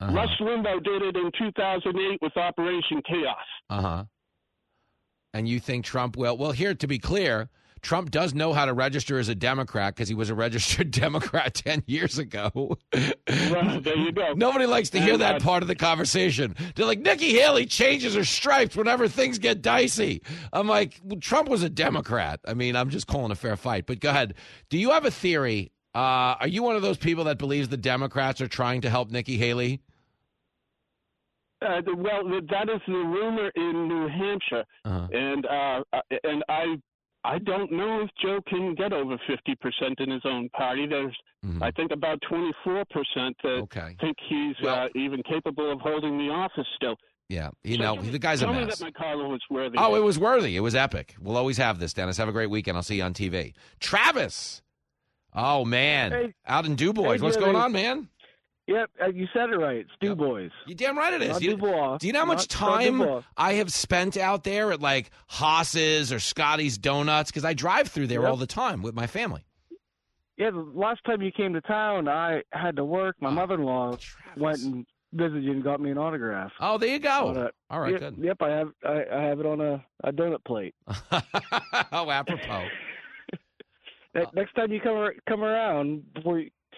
Uh-huh. Rush Limbaugh did it in 2008 with Operation Chaos. Uh-huh. And you think Trump will? Well, here, to be clear, Trump does know how to register as a Democrat because he was a registered Democrat 10 years ago. Well, there you go. Nobody likes to hear that part of the conversation. They're like, Nikki Haley changes her stripes whenever things get dicey. I'm like, well, Trump was a Democrat. I mean, I'm just calling a fair fight. But go ahead. Do you have a theory? Are you one of those people that believes the Democrats are trying to help Nikki Haley? Well, that is the rumor in New Hampshire. Uh-huh. And I don't know if Joe can get over 50% in his own party. There's, I think, about 24% that think he's even capable of holding the office still. Yeah, the guy's a mess. Tell me that my caller was worthy. Oh, it was worthy. It was epic. We'll always have this, Dennis. Have a great weekend. I'll see you on TV. Travis. Oh, man. Hey. Out in Du Bois. Hey, what's going on, man? Yep, you said it right. It's Du Bois. You damn right it is. Not Dubois. Do you know how much time I have spent out there at like Houthis or Scotty's Donuts? Because I drive through there all the time with my family. Yeah, the last time you came to town, I had to work. My mother-in-law went and visited you and got me an autograph. Oh, there you go. All right, good. Yep, I have it on a donut plate. Oh, apropos. Next time you come around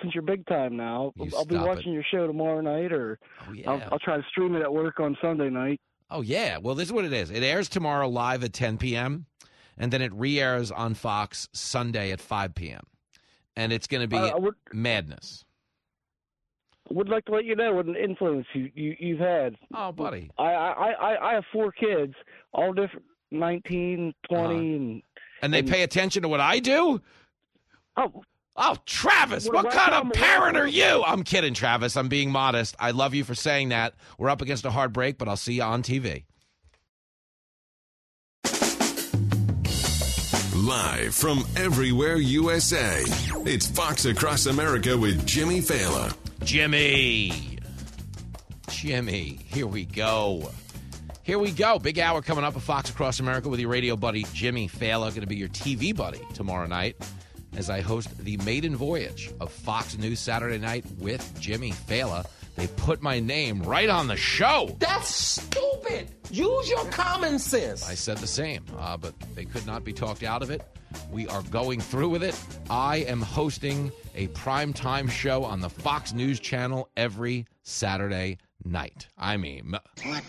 since you're big time now, I'll be watching your show tomorrow night, or I'll try to stream it at work on Sunday night. Oh, yeah. Well, this is what it is. It airs tomorrow live at 10 p.m., and then it re-airs on Fox Sunday at 5 p.m., and it's going to be madness. I would like to let you know what an influence you've had. Oh, buddy. I have four kids, all different, 19, 20. And they pay attention to what I do? Oh, Travis, what kind of parent are you? I'm kidding, Travis. I'm being modest. I love you for saying that. We're up against a hard break, but I'll see you on TV. Live from everywhere USA, it's Fox Across America with Jimmy Failla. Jimmy, here we go. Big hour coming up at Fox Across America with your radio buddy, Jimmy Failla. Going to be your TV buddy tomorrow night, as I host the maiden voyage of Fox News Saturday Night with Jimmy Failla. They put my name right on the show. That's stupid. Use your common sense. I said the same, but they could not be talked out of it. We are going through with it. I am hosting a primetime show on the Fox News Channel every Saturday night. I mean... What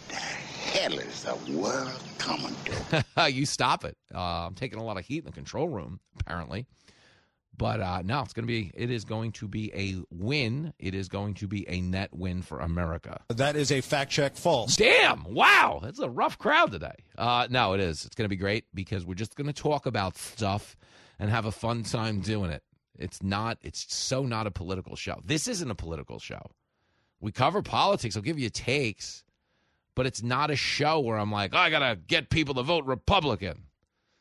the headless of world commentary. You stop it. I'm taking a lot of heat in the control room, apparently. But no, it is going to be a win. It is going to be a net win for America. That is a fact check false. Damn. Wow. That's a rough crowd today. No, it is. It's going to be great because we're just going to talk about stuff and have a fun time doing it. It's so not a political show. This isn't a political show. We cover politics. I'll give you takes, but it's not a show where I'm like, oh, I got to get people to vote Republican.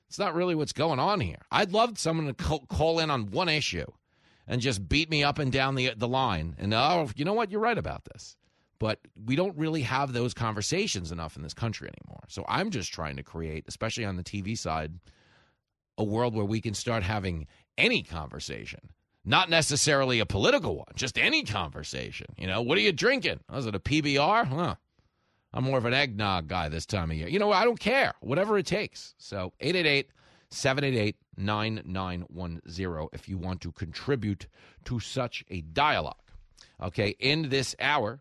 It's not really what's going on here. I'd love someone to call in on one issue and just beat me up and down the line. And, oh, you know what? You're right about this. But we don't really have those conversations enough in this country anymore. So I'm just trying to create, especially on the TV side, a world where we can start having any conversation. Not necessarily a political one, just any conversation. You know, what are you drinking? Oh, is it a PBR? Huh. I'm more of an eggnog guy this time of year. You know, I don't care. Whatever it takes. So 888-788-9910 if you want to contribute to such a dialogue. Okay, in this hour,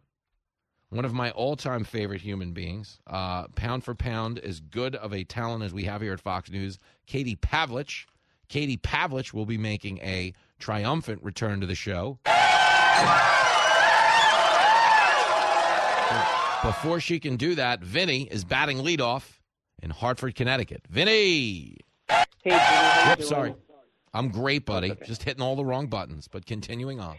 one of my all-time favorite human beings, pound for pound, as good of a talent as we have here at Fox News, Katie Pavlich. Katie Pavlich will be making a triumphant return to the show. Before she can do that, Vinny is batting leadoff in Hartford, Connecticut. Vinny! Hey, Jimmy. Yep, sorry. I'm great, buddy. Okay. Just hitting all the wrong buttons, but continuing on.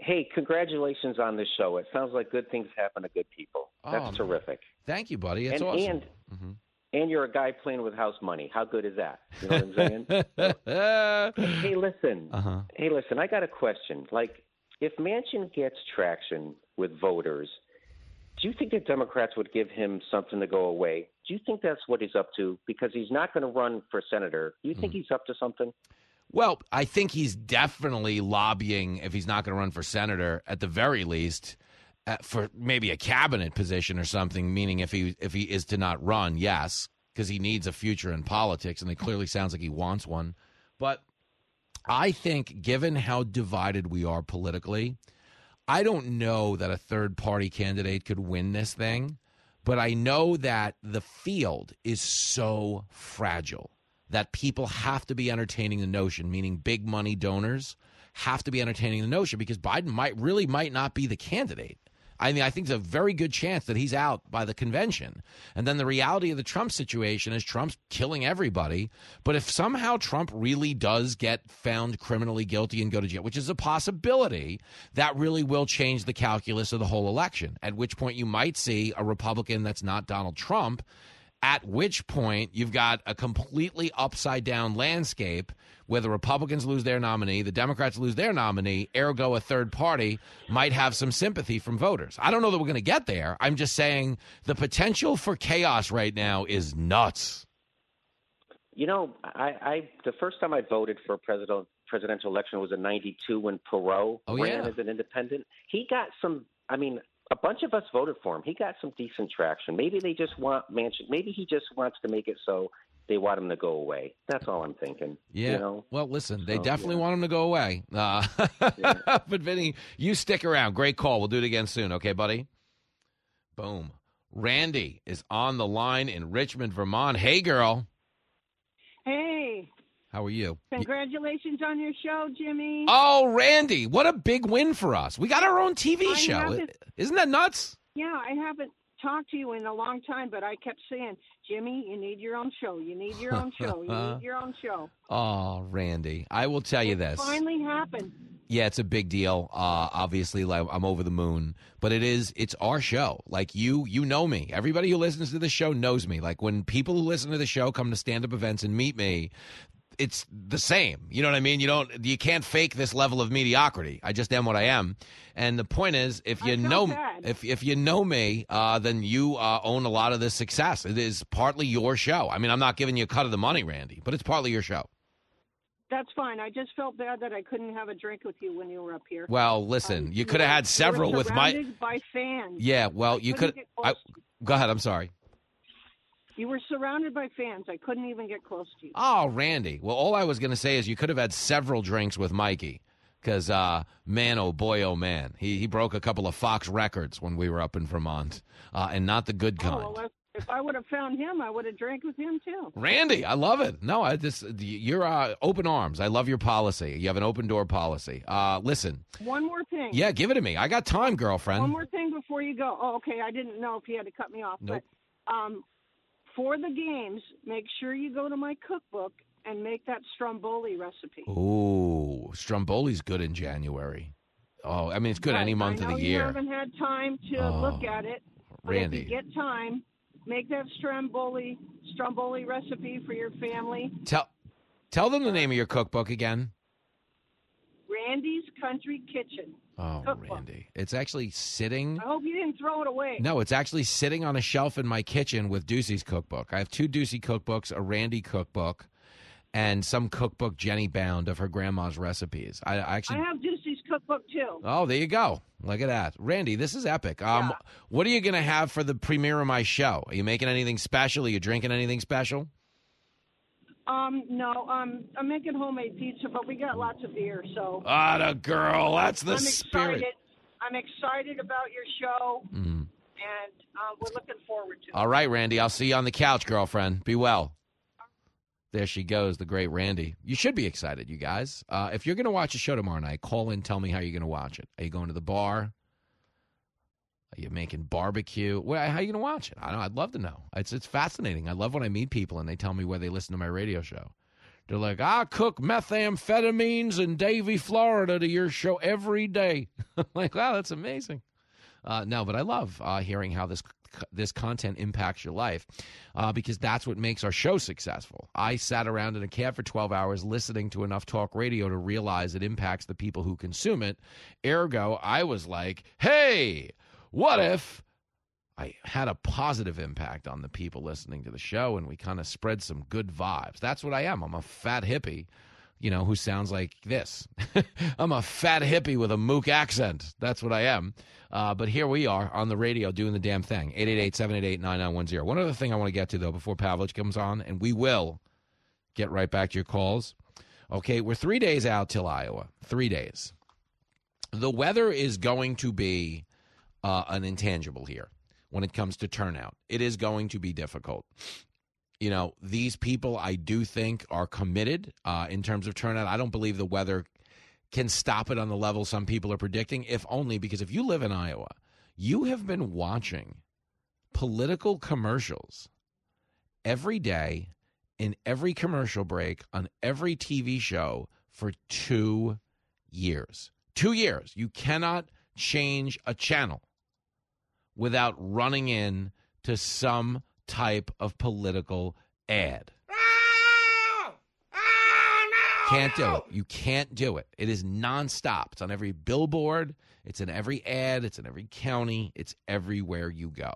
Hey, congratulations on this show. It sounds like good things happen to good people. That's terrific. Thank you, buddy. It's awesome. And you're a guy playing with house money. How good is that? You know what I'm saying? Hey, listen. Uh-huh. Hey, listen, I got a question. Like, if Manchin gets traction with voters, do you think the Democrats would give him something to go away? Do you think that's what he's up to? Because he's not going to run for senator. Do you think he's up to something? Well, I think he's definitely lobbying, if he's not going to run for senator, at the very least, for maybe a cabinet position or something, meaning if he is to not run, yes, because he needs a future in politics, and it clearly sounds like he wants one. But I think given how divided we are politically, I don't know that a third-party candidate could win this thing, but I know that the field is so fragile that people have to be entertaining the notion, meaning big money donors have to be entertaining the notion because Biden might not be the candidate. I mean, I think there's a very good chance that he's out by the convention. And then the reality of the Trump situation is Trump's killing everybody. But if somehow Trump really does get found criminally guilty and go to jail, which is a possibility, that really will change the calculus of the whole election, at which point you might see a Republican that's not Donald Trump, at which point you've got a completely upside-down landscape where the Republicans lose their nominee, the Democrats lose their nominee, ergo a third party might have some sympathy from voters. I don't know that we're going to get there. I'm just saying the potential for chaos right now is nuts. You know, I the first time I voted for a presidential election was in 92 when Perot ran as an independent. He got some, a bunch of us voted for him. He got some decent traction. Maybe they just want Manchin. Maybe he just wants to make it so they want him to go away. That's all I'm thinking. Yeah. You know? Well, listen, they definitely want him to go away. Yeah. But, Vinny, you stick around. Great call. We'll do it again soon. Okay, buddy? Boom. Randy is on the line in Richmond, Vermont. Hey, girl. Hey. How are you? Congratulations on your show, Jimmy. Oh, Randy, what a big win for us. We got our own TV show. Isn't that nuts? Yeah, I haven't talked to you in a long time, but I kept saying, Jimmy, you need your own show. You need your own show. You need your own show. Oh, Randy, I will tell you this. It finally happened. Yeah, it's a big deal. Obviously, like, I'm over the moon, but it's our show. Like you know me. Everybody who listens to the show knows me. Like when people who listen to the show come to stand-up events and meet me, it's the same. You know what I mean? You can't fake this level of mediocrity. I just am what I am. And the point is, if you know me, then you own a lot of this success. It is partly your show. I mean, I'm not giving you a cut of the money, Randy, but it's partly your show. That's fine. I just felt bad that I couldn't have a drink with you when you were up here. Well, listen, you could have had several with my by fans. Yeah, well, you could. Go ahead. I'm sorry. You were surrounded by fans. I couldn't even get close to you. Oh, Randy. Well, all I was going to say is you could have had several drinks with Mikey. because man, oh boy, oh man, he broke a couple of Fox records when we were up in Vermont, and not the good kind. Oh, well, if I would have found him, I would have drank with him too. Randy, I love it. No, you're open arms. I love your policy. You have an open door policy. Listen. One more thing. Yeah, give it to me. I got time, girlfriend. One more thing before you go. Oh, okay. I didn't know if you had to cut me off. Nope. But for the games, make sure you go to my cookbook and make that stromboli recipe. Ooh, stromboli's good in January. Oh, I mean, it's good any month of the year. I haven't had time to look at it. Randy. If you get time, make that stromboli recipe for your family. Tell them the name of your cookbook again. Randy's Country Kitchen. Oh, cookbook. Randy. It's actually sitting. I hope you didn't throw it away. No, it's actually sitting on a shelf in my kitchen with Ducey's cookbook. I have two Ducey cookbooks, a Randy cookbook, and some cookbook Jenny bound of her grandma's recipes. I have Ducey's cookbook, too. Oh, there you go. Look at that. Randy, this is epic. Yeah. What are you going to have for the premiere of my show? Are you making anything special? Are you drinking anything special? No, I'm making homemade pizza, but we got lots of beer, so. Atta girl, that's the spirit. I'm excited about your show, and we're looking forward to it. All right, Randy, I'll see you on the couch, girlfriend. Be well. There she goes, the great Randy. You should be excited, you guys. If you're going to watch a show tomorrow night, call in, tell me how you're going to watch it. Are you going to the bar? Are you making barbecue? How are you going to watch it? I don't know. I'd love to know. It's fascinating. I love when I meet people and they tell me where they listen to my radio show. They're like, I cook methamphetamines in Davie, Florida to your show every day. I'm like, wow, that's amazing. No, but I love hearing how this content impacts your life because that's what makes our show successful. I sat around in a cab for 12 hours listening to enough talk radio to realize it impacts the people who consume it. Ergo, I was like, hey, what if I had a positive impact on the people listening to the show and we kind of spread some good vibes? That's what I am. I'm a fat hippie, you know, who sounds like this. I'm a fat hippie with a mook accent. That's what I am. But here we are on the radio doing the damn thing. 888-788-9910. One other thing I want to get to, though, before Pavlich comes on, and we will get right back to your calls. Okay, we're 3 days out till Iowa. 3 days. The weather is going to be an intangible here when it comes to turnout. It is going to be difficult. You know, these people, I do think, are committed in terms of turnout. I don't believe the weather can stop it on the level some people are predicting, if only because if you live in Iowa, you have been watching political commercials every day, in every commercial break, on every TV show for 2 years. 2 years. You cannot change a channel without running in to some type of political ad. No! Oh, no! Can't do it. You can't do it. It is nonstop. It's on every billboard. It's in every ad. It's in every county. It's everywhere you go.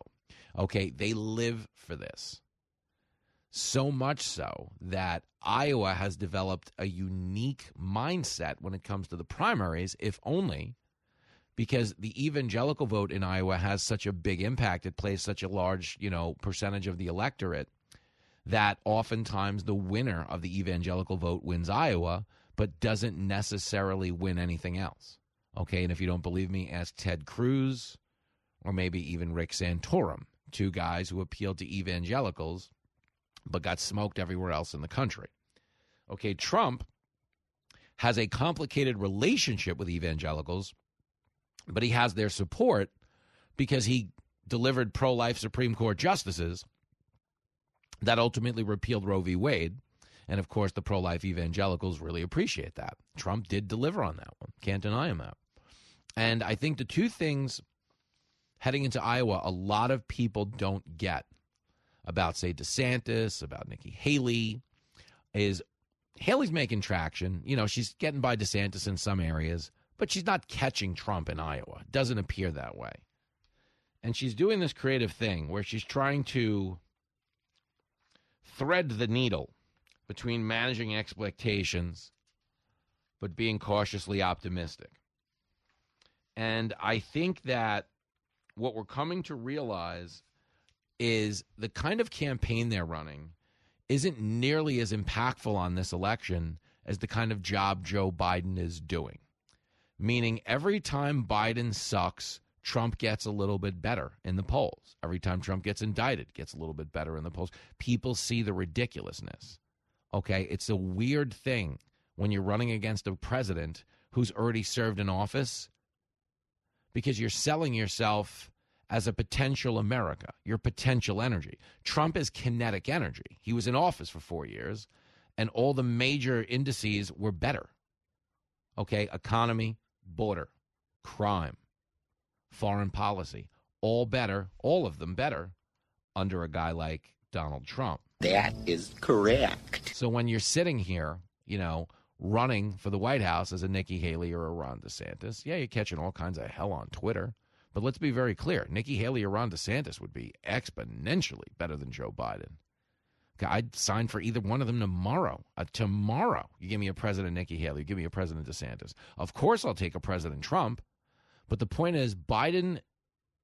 Okay, they live for this. So much so that Iowa has developed a unique mindset when it comes to the primaries, if only because the evangelical vote in Iowa has such a big impact. It plays such a large, you know, percentage of the electorate that oftentimes the winner of the evangelical vote wins Iowa but doesn't necessarily win anything else. Okay, and if you don't believe me, ask Ted Cruz or maybe even Rick Santorum, two guys who appealed to evangelicals but got smoked everywhere else in the country. Okay, Trump has a complicated relationship with evangelicals, but he has their support because he delivered pro-life Supreme Court justices that ultimately repealed Roe v. Wade. And, of course, the pro-life evangelicals really appreciate that. Trump did deliver on that one. Can't deny him that. And I think the two things heading into Iowa a lot of people don't get about, say, DeSantis, about Nikki Haley, is Haley's making traction. You know, she's getting by DeSantis in some areas, but she's not catching Trump in Iowa. It doesn't appear that way. And she's doing this creative thing where she's trying to thread the needle between managing expectations but being cautiously optimistic. And I think that what we're coming to realize is the kind of campaign they're running isn't nearly as impactful on this election as the kind of job Joe Biden is doing. meaning every time Biden sucks, Trump gets a little bit better in the polls. Every time Trump gets indicted, gets a little bit better in the polls. People see the ridiculousness. Okay, it's a weird thing when you're running against a president who's already served in office, because you're selling yourself as a potential America, your potential energy. Trump is kinetic energy. He was in office for 4 years, and all the major indices were better. Okay, economy, border, crime, foreign policy, all better, all of them better under a guy like Donald Trump. That is correct. So when you're sitting here, you know, running for the White House as a Nikki Haley or a Ron DeSantis, yeah, you're catching all kinds of hell on Twitter. But let's be very clear, Nikki Haley or Ron DeSantis would be exponentially better than Joe Biden. I'd sign for either one of them tomorrow. Tomorrow, you give me a President Nikki Haley, you give me a President DeSantis. Of course I'll take a President Trump. But the point is, Biden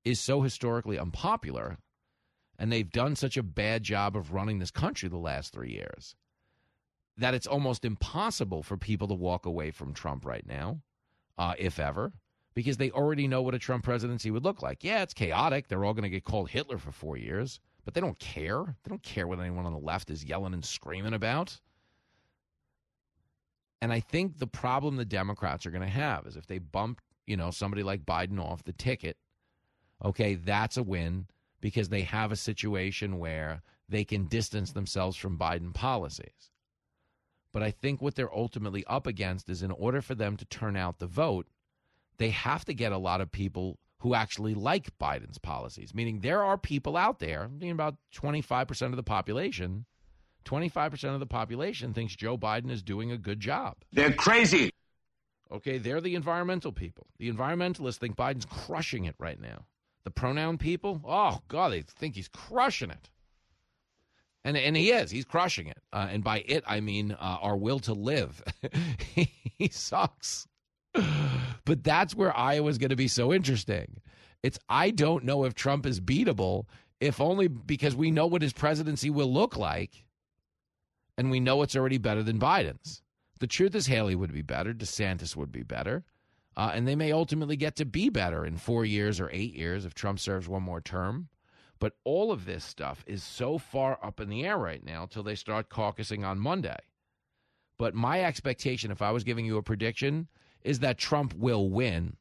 is so historically unpopular, and they've done such a bad job of running this country the last 3 years, that it's almost impossible for people to walk away from Trump right now, if ever, because they already know what a Trump presidency would look like. Yeah, it's chaotic. They're all going to get called Hitler for 4 years, but they don't care. They don't care what anyone on the left is yelling and screaming about. And I think the problem the Democrats are going to have is if they bump, you know, somebody like Biden off the ticket, okay, that's a win because they have a situation where they can distance themselves from Biden policies. But I think what they're ultimately up against is in order for them to turn out the vote, they have to get a lot of people who actually like Biden's policies, meaning there are people out there, about 25% of the population, 25% of the population thinks Joe Biden is doing a good job. They're crazy. Okay, they're the environmental people. The environmentalists think Biden's crushing it right now. The pronoun people, oh, God, they think he's crushing it. And he is. He's crushing it. And by it, I mean our will to live. He sucks. But that's where Iowa's going to be so interesting. It's I don't know if Trump is beatable, if only because we know what his presidency will look like, and we know it's already better than Biden's. The truth is Haley would be better. DeSantis would be better. And they may ultimately get to be better in 4 years or 8 years if Trump serves one more term. But all of this stuff is so far up in the air right now till they start caucusing on Monday. But my expectation, if I was giving you a prediction, is that Trump will win.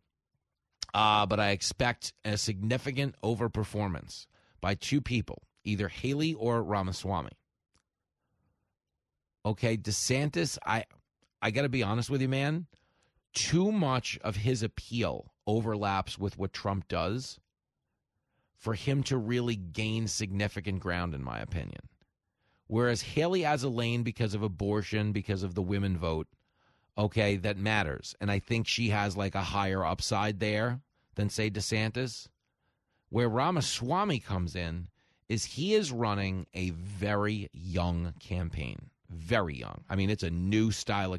But I expect a significant overperformance by two people, either Haley or Ramaswamy. Okay, DeSantis, I got to be honest with you, man. Too much of his appeal overlaps with what Trump does for him to really gain significant ground, in my opinion. Whereas Haley has a lane because of abortion, because of the women vote, okay, that matters. And I think she has like a higher upside there than, say, DeSantis. Where Ramaswamy comes in is he is running a very young campaign. Very young. I mean, it's a new style,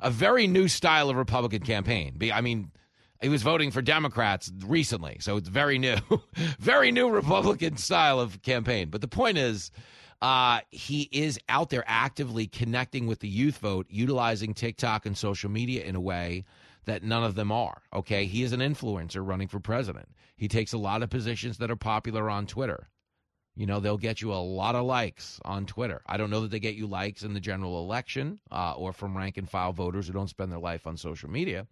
a very new style of Republican campaign. I mean, he was voting for Democrats recently, so it's very new, very new Republican style of campaign. But the point is, he is out there actively connecting with the youth vote, utilizing TikTok and social media in a way that none of them are. Okay, he is an influencer running for president. He takes a lot of positions that are popular on Twitter. You know, they'll get you a lot of likes on Twitter. I don't know that they get you likes in the general election or from rank and file voters who don't spend their life on social media.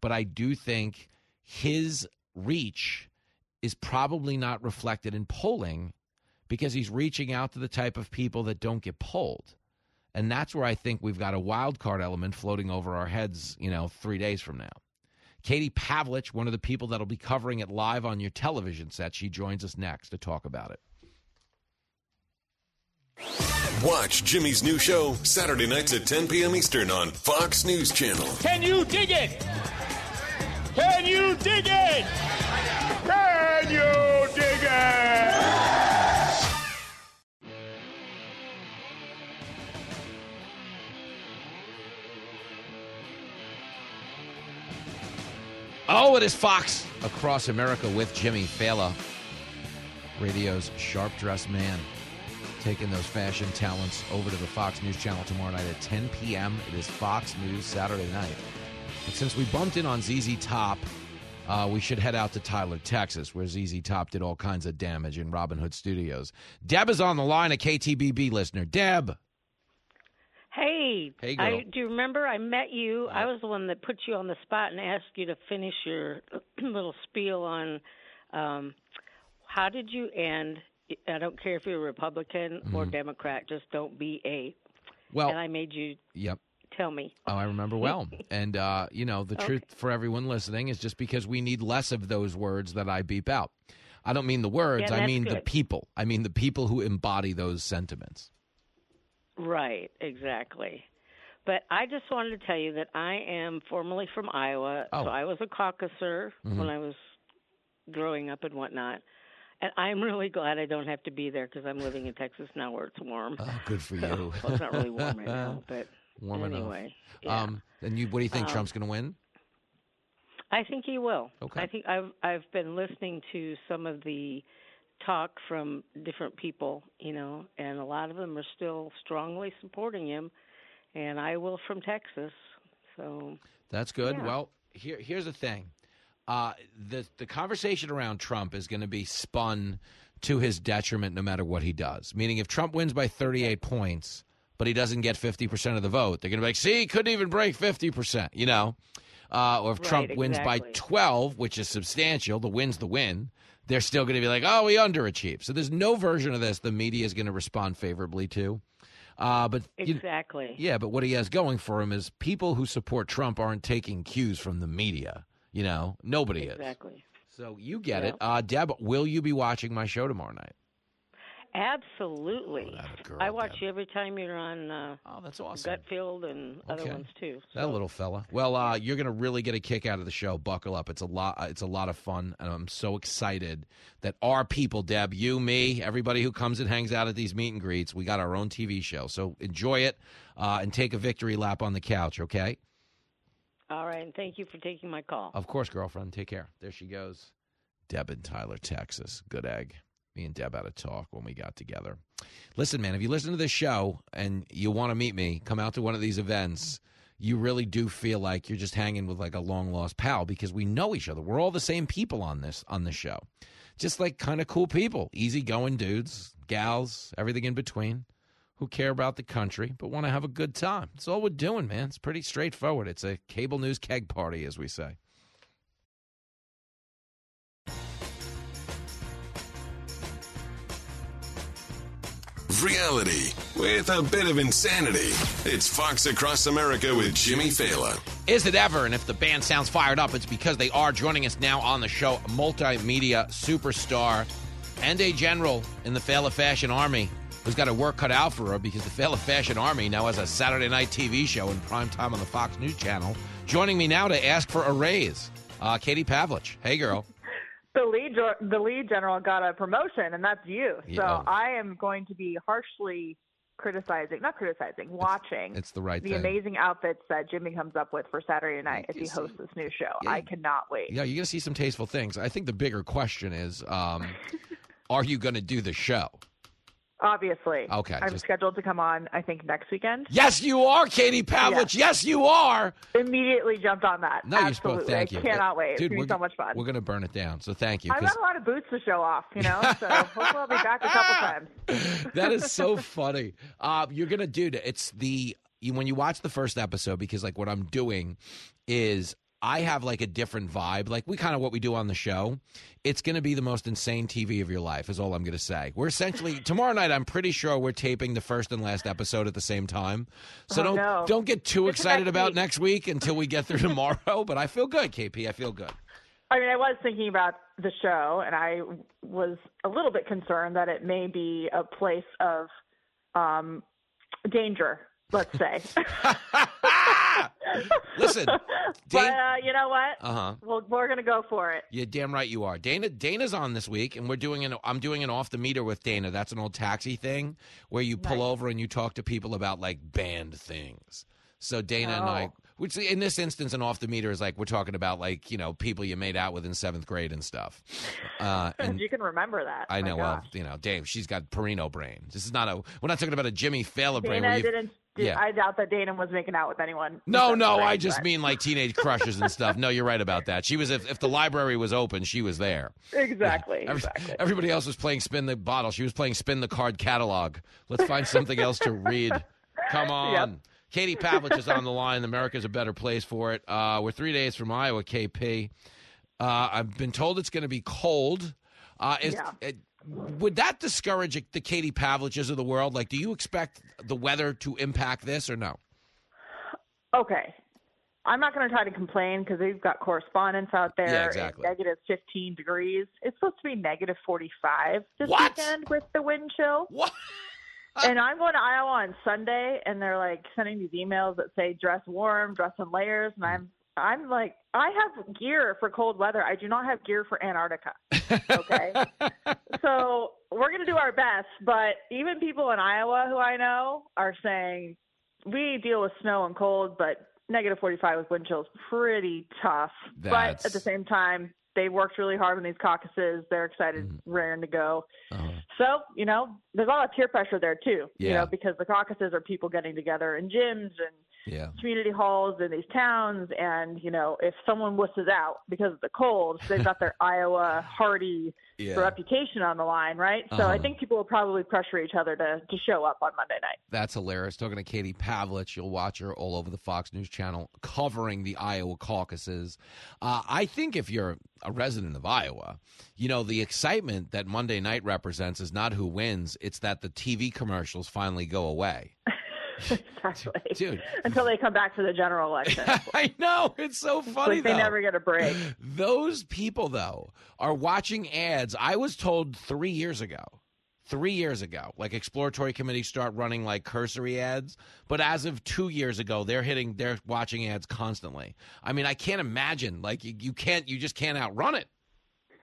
But I do think his reach is probably not reflected in polling because he's reaching out to the type of people that don't get polled. And that's where I think we've got a wild card element floating over our heads, 3 days from now. Katie Pavlich, one of the people that'll be covering it live on your television set, she joins us next to talk about it. Watch Jimmy's new show Saturday nights at 10 p.m. Eastern on Fox News Channel. Can you dig it? Can you dig it? Can you dig it? Oh, it is Fox Across America with Jimmy Failla, radio's sharp-dressed man, taking those fashion talents over to the Fox News Channel tomorrow night at 10 p.m. It is Fox News Saturday Night. But since we bumped in on ZZ Top, we should head out to Tyler, Texas, where ZZ Top did all kinds of damage in Robin Hood Studios. Deb is on the line, a KTBB listener. Deb. Hey. Hey, girl. Do you remember I met you? I was the one that put you on the spot and asked you to finish your little spiel on how did you end, I don't care if you're a Republican or Democrat, just don't be a. Well, and I made you tell me. Oh, I remember well. And, you know, the truth for everyone listening is just because we need less of those words that I beep out. I don't mean the words. I mean the people. I mean the people who embody those sentiments. Right, exactly. But I just wanted to tell you that I am formerly from Iowa. Oh. So I was a caucuser when I was growing up and whatnot. And I'm really glad I don't have to be there because I'm living in Texas now where it's warm. Oh, good for you. Well, it's not really warm right now, but warm anyway. Yeah. And what do you think, Trump's going to win? I think he will. Okay. I think I've been listening to some of the talk from different people, you know, and a lot of them are still strongly supporting him, and I will from Texas. So that's good. Yeah. Well, here's the thing. The conversation around Trump is going to be spun to his detriment no matter what he does. Meaning if Trump wins by 38 points, but he doesn't get 50% of the vote, they're going to be like, see, he couldn't even break 50%, you know. Or if Trump wins by 12, which is substantial, the win's the win, they're still going to be like, oh, we underachieved. So there's no version of this the media is going to respond favorably to. But exactly. But what he has going for him is people who support Trump aren't taking cues from the media. You know, nobody is. So you get it. Deb, will you be watching my show tomorrow night? Absolutely. Oh, girl, I watch you every time you're on that's awesome. Gutfield and other ones, too. So. That little fella. Well, you're going to really get a kick out of the show. Buckle up. It's a lot of fun, and I'm so excited that our people, Deb, you, me, everybody who comes and hangs out at these meet and greets, we got our own TV show. So enjoy it and take a victory lap on the couch, okay? All right, and thank you for taking my call. Of course, girlfriend. Take care. There she goes. Deb in Tyler, Texas. Good egg. Me and Deb had a talk when we got together. Listen, man, if you listen to this show and you want to meet me, come out to one of these events, you really do feel like you're just hanging with like a long-lost pal because we know each other. We're all the same people on this show. Just like kind of cool people, easygoing dudes, gals, everything in between, who care about the country but want to have a good time. That's all we're doing, man. It's pretty straightforward. It's a cable news keg party, as we say. Reality with a bit of insanity. It's Fox Across America with Jimmy Failla. Is it ever? And if the band sounds fired up, it's because they are. Joining us now on the show, multimedia superstar and a general in the Failla Fashion Army, who's got her work cut out for her because the Failla Fashion Army now has a Saturday night TV show in prime time on the Fox News Channel. Joining me now to ask for a raise, Katie Pavlich. Hey, girl. The lead general got a promotion, and that's you. So I am going to be harshly watching it's the right thing. Amazing outfits that Jimmy comes up with for Saturday night if he hosts this new show. Yeah, I cannot wait. Yeah, you're going to see some tasteful things. I think the bigger question is, are you going to do the show? Obviously. Okay. I'm scheduled to come on, I think, next weekend. Yes, you are, Katie Pavlich. Yes, you are. Immediately jumped on that. No, absolutely. Thank you. I cannot wait. Dude, it's going to be so much fun. We're going to burn it down, so thank you. I've got a lot of boots to show off, you know, so hopefully I'll be back a couple times. That is so funny. You're going to do that. It's when you watch the first episode, because, like, what I'm doing is I have, like, a different vibe. Like, we kind of what we do on the show. It's going to be the most insane TV of your life is all I'm going to say. We're essentially – tomorrow night, I'm pretty sure we're taping the first and last episode at the same time. So don't get too excited about next week until we get through tomorrow. But I feel good, KP. I feel good. I mean, I was thinking about the show, and I was a little bit concerned that it may be a place of danger, let's say. Listen, but you know what? We're going to go for it. You're damn right you are. Dana's on this week, and we're doing I'm doing an off the meter with Dana. That's an old taxi thing where you pull over and you talk to people about like banned things. So Dana and I, which in this instance, an off the meter is like we're talking about like, you know, people you made out with in seventh grade and stuff. And you can remember that. I know. Well, you know, Dave, she's got Perino brain. This is not we're not talking about a Jimmy Failla brain. Dana didn't Yeah. I doubt that Dana was making out with anyone. No, I just mean like teenage crushes and stuff. No, you're right about that. She was, if the library was open, she was there. Exactly. Yeah. Everybody else was playing Spin the Bottle. She was playing Spin the Card Catalog. Let's find something else to read. Come on. Yep. Katie Pavlich is on the line. America's a better place for it. We're 3 days from Iowa, KP. I've been told it's going to be cold. Would that discourage the Katie Pavliches of the world? Like, do you expect the weather to impact this or no? Okay. I'm not going to try to complain because they've got correspondents out there. Yeah, exactly. Negative 15 degrees. It's supposed to be negative 45 this weekend with the wind chill. What? And I'm going to Iowa on Sunday, and they're, like, sending these emails that say dress warm, dress in layers. And I'm like, I have gear for cold weather. I do not have gear for Antarctica, okay? So we're going to do our best, but even people in Iowa who I know are saying we deal with snow and cold, but negative 45 with wind chill is pretty tough. But at the same time, they worked really hard on these caucuses. They're excited, raring to go. Uh-huh. So, you know, there's a lot of peer pressure there, too, you know, because the caucuses are people getting together in gyms and community halls in these towns. And, you know, if someone wusses out because of the cold, they've got their Iowa Hardy reputation on the line, right? So I think people will probably pressure each other to show up on Monday night. That's hilarious. Talking to Katie Pavlich, you'll watch her all over the Fox News Channel covering the Iowa caucuses. I think if you're a resident of Iowa, you know, the excitement that Monday night represents is not who wins. It's that the TV commercials finally go away. Exactly. Dude. Until they come back for the general election. I know. It's so funny, like, they never get a break. Those people, though, are watching ads. I was told 3 years ago, like, exploratory committees start running, like, cursory ads. But as of 2 years ago, they're watching ads constantly. I mean, I can't imagine. Like, you just can't outrun it.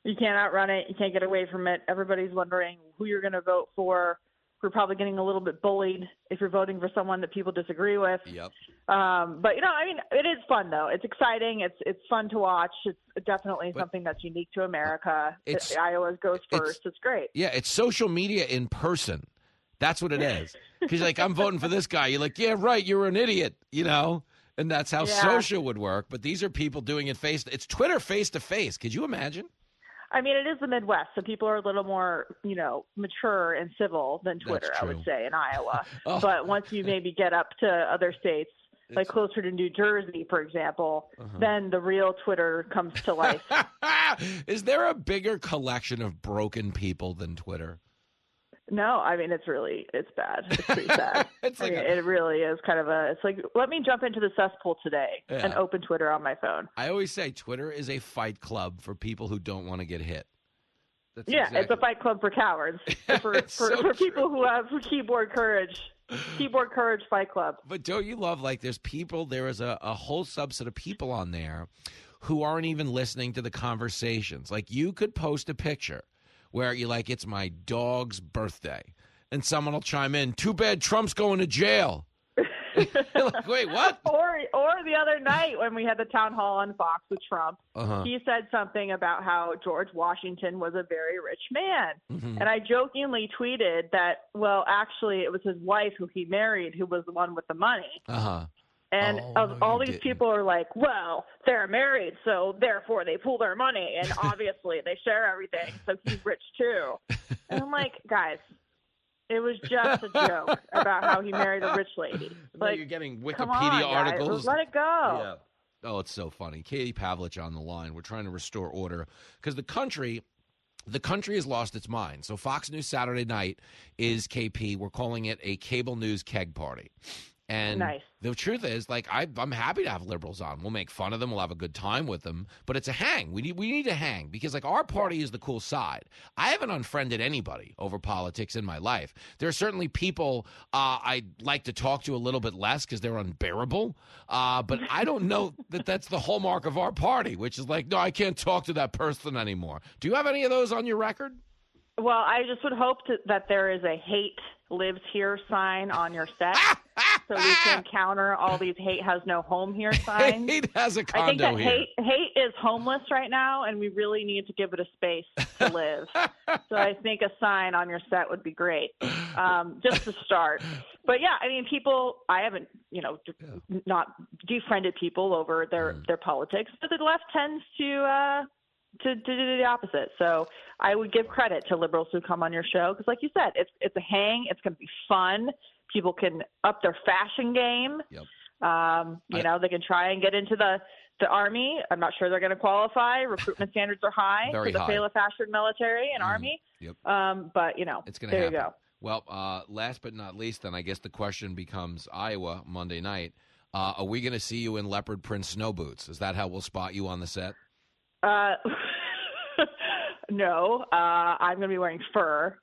You can't outrun it. You can't get away from it. Everybody's wondering who you're going to vote for. You're probably getting a little bit bullied if you're voting for someone that people disagree with. Yep. But, you know, I mean, it is fun, though. It's exciting. It's fun to watch. It's definitely something that's unique to America. Iowa goes first. It's great. Yeah, it's social media in person. That's what it is. Because, like, I'm voting for this guy. You're like, yeah, right, you're an idiot, you know. And that's how social would work. But these are people doing it it's Twitter face-to-face. Could you imagine? I mean, it is the Midwest, so people are a little more, you know, mature and civil than Twitter, I would say, in Iowa. But once you maybe get up to other states, like closer to New Jersey, for example, then the real Twitter comes to life. Is there a bigger collection of broken people than Twitter? No, I mean, it's bad. It's pretty sad. It really is kind of it's like, let me jump into the cesspool today and open Twitter on my phone. I always say Twitter is a fight club for people who don't want to get hit. That's it's a fight club for cowards, for people who have keyboard courage. Keyboard Courage Fight Club. But don't you love, like, there is a whole subset of people on there who aren't even listening to the conversations. Like, you could post a picture where you're like, it's my dog's birthday. And someone will chime in, too bad Trump's going to jail. Like, wait, what? Or the other night when we had the town hall on Fox with Trump, he said something about how George Washington was a very rich man. And I jokingly tweeted that, well, actually, it was his wife who he married who was the one with the money. And all these people are like, well, they're married, so therefore they pool their money, and obviously they share everything, so he's rich too. And I'm like, guys, it was just a joke about how he married a rich lady. Like, no, you're getting Wikipedia articles. Guys, let it go. Yeah. Oh, it's so funny. Katie Pavlich on the line. We're trying to restore order because the country has lost its mind. So Fox News Saturday Night is KP. We're calling it a cable news keg party. And the truth is, like, I'm happy to have liberals on. We'll make fun of them. We'll have a good time with them. But it's a hang. We need to hang because, like, our party is the cool side. I haven't unfriended anybody over politics in my life. There are certainly people I like to talk to a little bit less because they're unbearable. But I don't know that that's the hallmark of our party, which is like, no, I can't talk to that person anymore. Do you have any of those on your record? Well, I just would hope that there is a hate lives here sign on your set so we can counter all these hate has no home here signs. Hate has a condo. I think that hate is homeless right now, and we really need to give it a space to live. So I think a sign on your set would be great, just to start. But yeah, I mean, people, I haven't, not defriended people over their politics, but the left tends to do the opposite. So I would give credit to liberals who come on your show because, like you said, it's a hang. It's going to be fun. People can up their fashion game. Yep. They can try and get into the Army. I'm not sure they're going to qualify. Recruitment standards are high for the Failla fashion military and Army. Yep. It's going to happen. There you go. Well, last but not least, then I guess the question becomes Iowa Monday night. Are we going to see you in leopard print snow boots? Is that how we'll spot you on the set? No, I'm going to be wearing fur,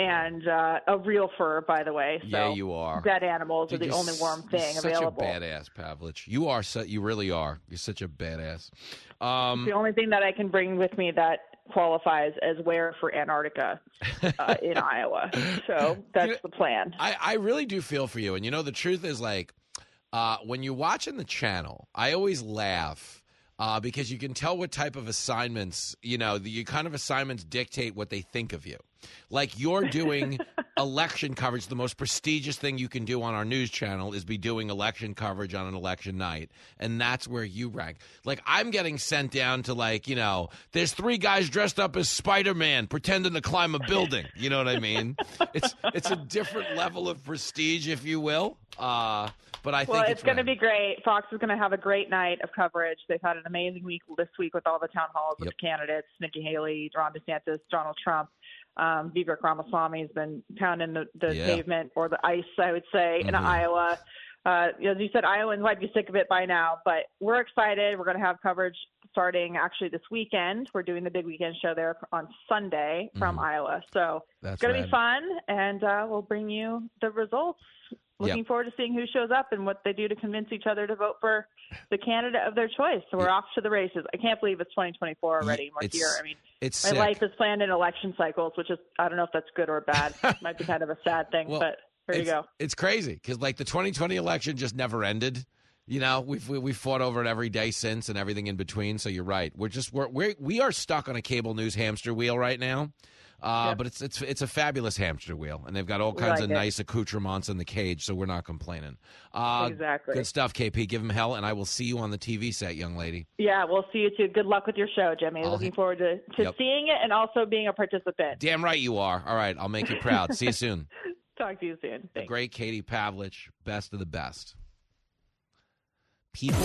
and a real fur, by the way. So yeah, you are. Dead animals are the only warm thing available. Such a badass, Pavlich. You are. You really are. You're such a badass. The only thing that I can bring with me that qualifies as wear for Antarctica in Iowa. So that's the plan. I really do feel for you, and the truth is, when you're watching the channel, I always laugh. Because you can tell what type of assignments, your kind of assignments dictate what they think of you. Like you're doing election coverage. The most prestigious thing you can do on our news channel is be doing election coverage on an election night. And that's where you rank. Like I'm getting sent down to there's three guys dressed up as Spider-Man pretending to climb a building. You know what I mean? It's a different level of prestige, if you will. But I think it's going to be great. Fox is going to have a great night of coverage. They've had an amazing week this week with all the town halls with the candidates, Nikki Haley, Ron DeSantis, Donald Trump. Vivek Ramaswamy has been pounding the pavement or the ice, I would say, in Iowa. As you said, Iowans might be sick of it by now, but we're excited. We're going to have coverage starting actually this weekend. We're doing the big weekend show there on Sunday from Iowa. So it's going to be fun, and we'll bring you the results. Looking forward to seeing who shows up and what they do to convince each other to vote for the candidate of their choice. So we're off to the races. I can't believe it's 2024 already. We're here. I mean, my life is planned in election cycles, which is, I don't know if that's good or bad. It might be kind of a sad thing, but there you go. It's crazy because the 2020 election just never ended. We've fought over it every day since and everything in between. So you're right. We are stuck on a cable news hamster wheel right now. But it's a fabulous hamster wheel, and they've got all kinds of nice accoutrements in the cage, so we're not complaining. Exactly. Good stuff, KP. Give them hell, and I will see you on the TV set, young lady. Yeah, we'll see you too. Good luck with your show, Jimmy. Looking forward to seeing it and also being a participant. Damn right you are. All right, I'll make you proud. See you soon. Talk to you soon. Thanks. The great Katie Pavlich, best of the best. People...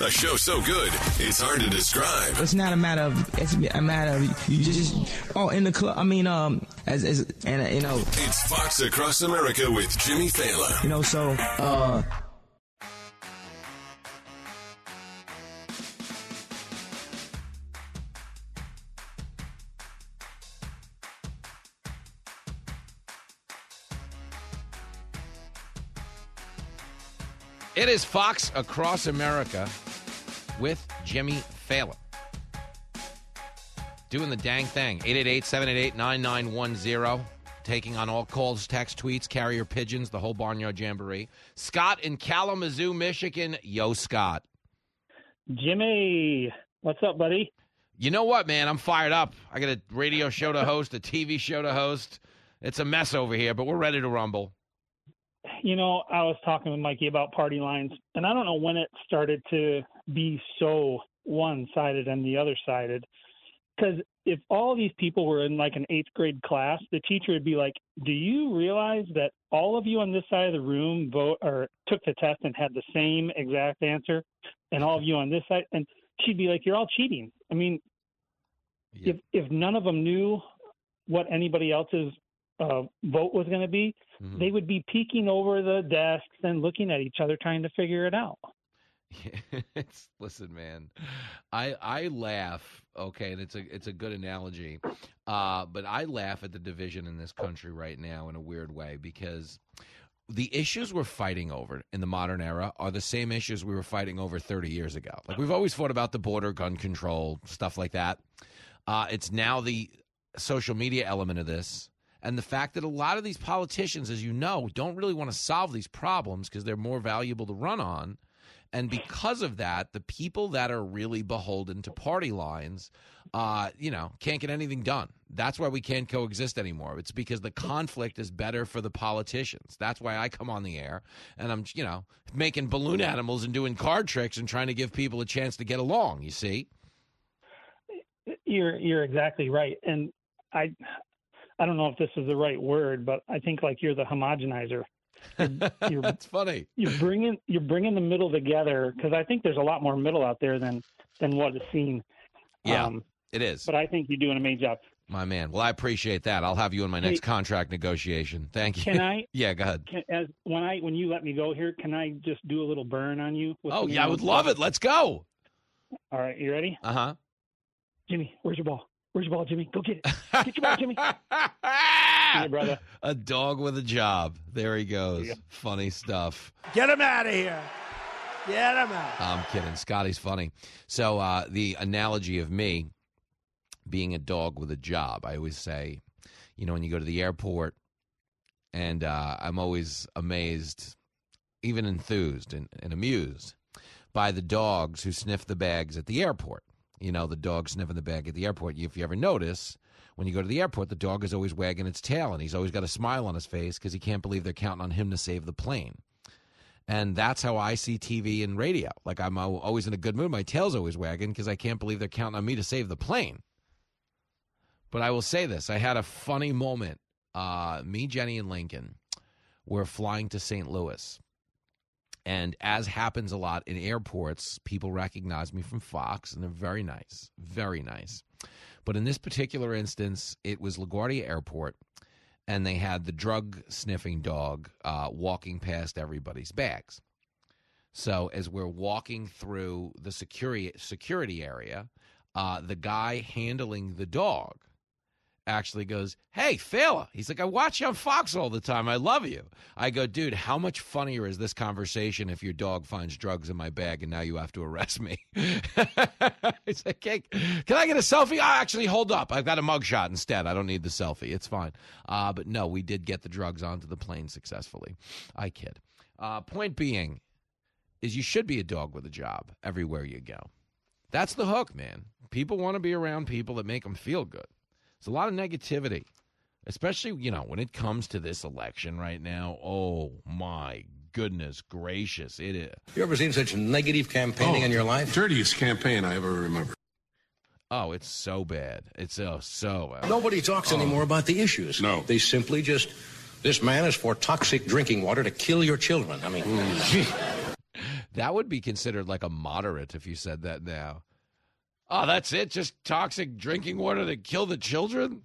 A show so good, it's hard to describe. It's not a matter of, it's a matter of, you just, in the club, It's Fox Across America with Jimmy Failla. It is Fox Across America with Jimmy Failla. Doing the dang thing. 888-788-9910. Taking on all calls, text, tweets, carrier pigeons, the whole Barnyard Jamboree. Scott in Kalamazoo, Michigan. Yo, Scott. Jimmy, what's up, buddy? You know what, man? I'm fired up. I got a radio show to host, a TV show to host. It's a mess over here, but we're ready to rumble. I was talking with Mikey about party lines, and I don't know when it started to be so one-sided and the other-sided, because if all these people were in an eighth-grade class, the teacher would be like, do you realize that all of you on this side of the room vote or took the test and had the same exact answer, and all of you on this side? And she'd be like, you're all cheating. I mean, if none of them knew what anybody else's vote was going to be, they would be peeking over the desks and looking at each other trying to figure it out. Yeah, listen, man, I laugh. Okay. And it's a good analogy. But I laugh at the division in this country right now in a weird way, because the issues we're fighting over in the modern era are the same issues we were fighting over 30 years ago. We've always fought about the border, gun control, stuff like that. It's now the social media element of this, and the fact that a lot of these politicians, as you know, don't really want to solve these problems because they're more valuable to run on. And because of that, the people that are really beholden to party lines, can't get anything done. That's why we can't coexist anymore. It's because the conflict is better for the politicians. That's why I come on the air and I'm, making balloon animals and doing card tricks and trying to give people a chance to get along, you see? You're exactly right. And I don't know if this is the right word, but I think like you're the homogenizer. That's funny. You're bringing the middle together, because I think there's a lot more middle out there than what is seen. Yeah, it is. But I think you're doing a amazing job, my man. Well, I appreciate that. I'll have you in my next contract negotiation. Thank you. Can I? Yeah, go ahead. When you let me go here, can I just do a little burn on you? Oh yeah, I would love it. Let's go. All right, you ready? Uh huh. Jimmy, where's your ball? Where's your ball, Jimmy? Go get it. Get your ball, Jimmy. Hey, brother. A dog with a job. There he goes. Yeah. Funny stuff. Get him out of here. Get him out. I'm kidding. Scotty's funny. So the analogy of me being a dog with a job, I always say, when you go to the airport, and I'm always amazed, even enthused and amused by the dogs who sniff the bags at the airport. The dog sniffing the bag at the airport. If you ever notice, when you go to the airport, the dog is always wagging its tail, and he's always got a smile on his face because he can't believe they're counting on him to save the plane. And that's how I see TV and radio. Like, I'm always in a good mood. My tail's always wagging because I can't believe they're counting on me to save the plane. But I will say this. I had a funny moment. Me, Jenny, and Lincoln were flying to St. Louis. And as happens a lot in airports, people recognize me from Fox, and they're very nice, very nice. But in this particular instance, it was LaGuardia Airport, and they had the drug-sniffing dog walking past everybody's bags. So as we're walking through the security area, the guy handling the dog actually goes, "Hey, Failla." He's like, "I watch you on Fox all the time. I love you." I go, "Dude, how much funnier is this conversation if your dog finds drugs in my bag and now you have to arrest me?" He's like, "Hey, can I get a selfie?" Actually, hold up. I've got a mugshot instead. I don't need the selfie. It's fine. But no, we did get the drugs onto the plane successfully. I kid. Point being is you should be a dog with a job everywhere you go. That's the hook, man. People want to be around people that make them feel good. It's a lot of negativity, especially, when it comes to this election right now. Oh, my goodness gracious. It is. You ever seen such negative campaigning in your life? Dirtiest campaign I ever remember. Oh, it's so bad. It's so bad. Nobody talks anymore about the issues. No. They simply just, this man is for toxic drinking water to kill your children. I mean. That would be considered like a moderate if you said that now. Oh, that's it? Just toxic drinking water to kill the children?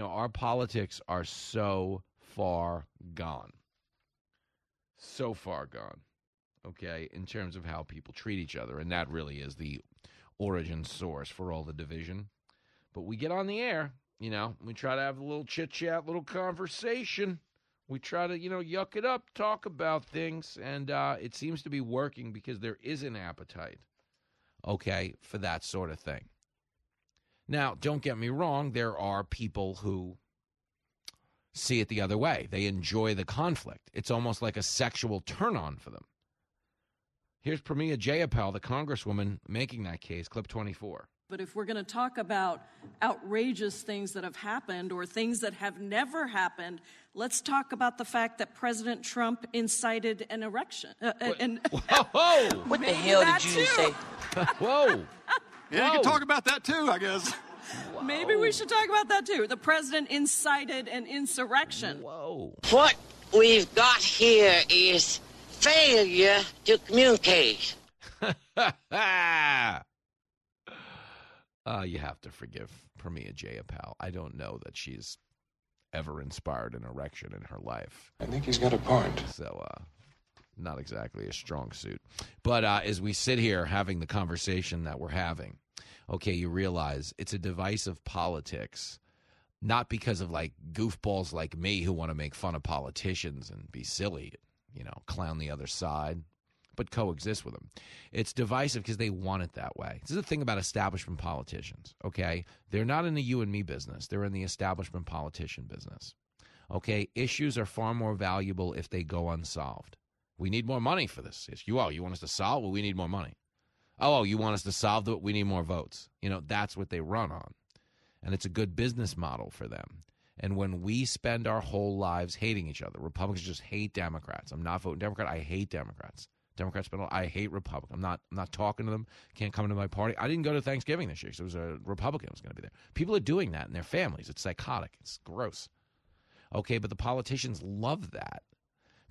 Our politics are so far gone. So far gone, okay, in terms of how people treat each other. And that really is the origin source for all the division. But we get on the air, we try to have a little chit-chat, little conversation. We try to, yuck it up, talk about things. And it seems to be working because there is an appetite. Okay, for that sort of thing. Now, don't get me wrong, there are people who see it the other way. They enjoy the conflict. It's almost like a sexual turn-on for them. Here's Pramila Jayapal, the congresswoman making that case, clip 24. But if we're going to talk about outrageous things that have happened or things that have never happened, let's talk about the fact that President Trump incited an erection. Whoa! What the hell did you say? Whoa! Yeah, you can talk about that too, I guess. Whoa. Maybe we should talk about that too. The president incited an insurrection. Whoa! What we've got here is failure to communicate. You have to forgive Pramila Jayapal. I don't know that she's ever inspired an erection in her life. I think he's got a point. So, not exactly a strong suit. But as we sit here having the conversation that we're having, okay, you realize it's a device of politics, not because of, goofballs like me who want to make fun of politicians and be silly, clown the other side. but coexist with them. It's divisive because they want it that way. This is the thing about establishment politicians, okay? They're not in the you and me business. They're in the establishment politician business, okay? Issues are far more valuable if they go unsolved. We need more money for this issue. Oh, you want us to solve? Well, we need more money. Oh, you want us to solve it? We need more votes. You know, that's what they run on. And it's a good business model for them. And when we spend our whole lives hating each other, Republicans just hate Democrats. I'm not voting Democrat. I hate Democrats. Democrats spend all, I hate Republicans. I'm not talking to them. Can't come to my party. I didn't go to Thanksgiving this year because there was a Republican who was going to be there. People are doing that in their families. It's psychotic. It's gross. Okay, but the politicians love that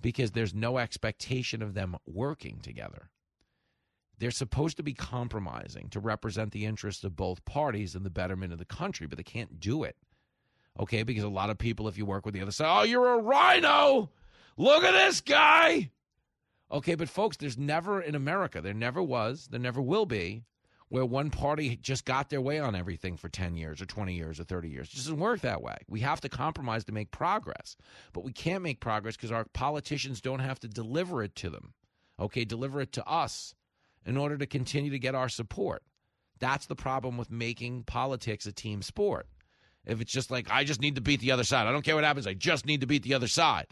because there's no expectation of them working together. They're supposed to be compromising to represent the interests of both parties and the betterment of the country, but they can't do it. Okay, because a lot of people, if you work with the other side, oh, you're a rhino. Look at this guy. Okay, but folks, there's never in America, there never was, there never will be, where one party just got their way on everything for 10 years or 20 years or 30 years. It just doesn't work that way. We have to compromise to make progress. But we can't make progress because our politicians don't have to deliver it to them. Okay, deliver it to us in order to continue to get our support. That's the problem with making politics a team sport. If it's just like, I just need to beat the other side. I don't care what happens. I just need to beat the other side.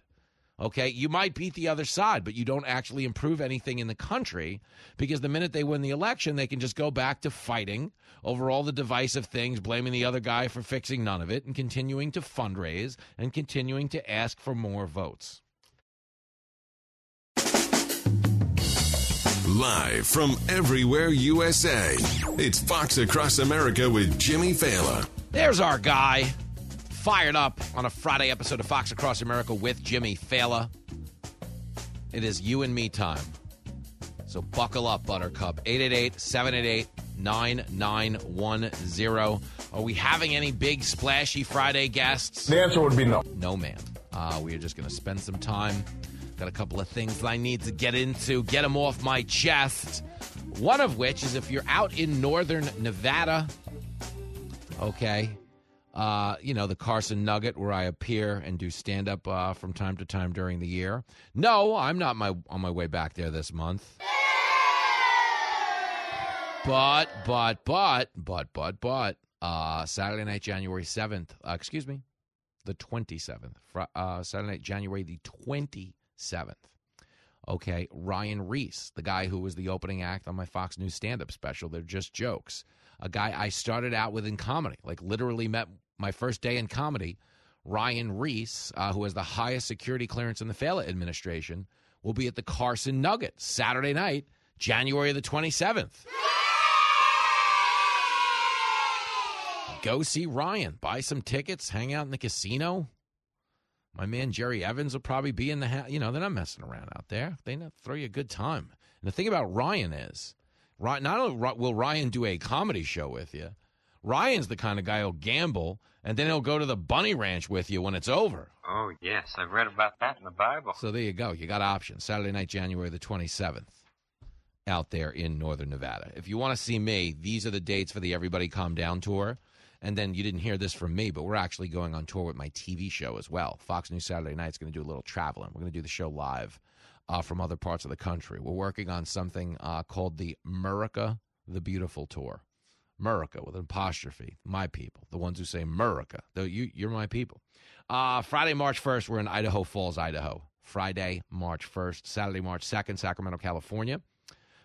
Okay, you might beat the other side, but you don't actually improve anything in the country because the minute they win the election, they can just go back to fighting over all the divisive things, blaming the other guy for fixing none of it, and continuing to fundraise and continuing to ask for more votes. Live from everywhere USA, it's Fox Across America with Jimmy Failla. There's our guy, fired up on a Friday episode of Fox Across America with Jimmy Failla. It is you and me time. So buckle up, Buttercup. 888-788-9910. Are we having any big, splashy Friday guests? The answer would be no. No, man. We are just going to spend some time. Got a couple of things that I need to get into, get them off my chest. One of which is if you're out in northern Nevada... Okay, you know, the Carson Nugget where I appear and do stand-up from time to time during the year. No, I'm not on my way back there this month. But, Saturday night, January 7th, excuse me, the 27th, Saturday night, January the 27th. Okay, Ryan Reese, the guy who was the opening act on my Fox News stand-up special, They're Just Jokes. A guy I started out with in comedy, like literally met my first day in comedy, Ryan Reese, who has the highest security clearance in the Failla administration, will be at the Carson Nugget Saturday night, January the 27th. Go see Ryan. Buy some tickets. Hang out in the casino. My man Jerry Evans will probably be in the house. You know, they're not messing around out there. They throw you a good time. And the thing about Ryan is, not only will Ryan do a comedy show with you, Ryan's the kind of guy who'll gamble, and then he'll go to the bunny ranch with you when it's over. Oh, yes. I've read about that in the Bible. So there you go. You got options. Saturday night, January the 27th, out there in northern Nevada. If you want to see me, these are the dates for the Everybody Calm Down tour. And then you didn't hear this from me, but we're actually going on tour with my TV show as well. Fox News Saturday Night is going to do a little traveling. We're going to do the show live from other parts of the country. We're working on something called the Murica the Beautiful Tour. Murica with an apostrophe. My people. The ones who say Murica. You're my people. Friday, March 1st, we're in Idaho Falls, Idaho. Friday, March 1st. Saturday, March 2nd, Sacramento, California.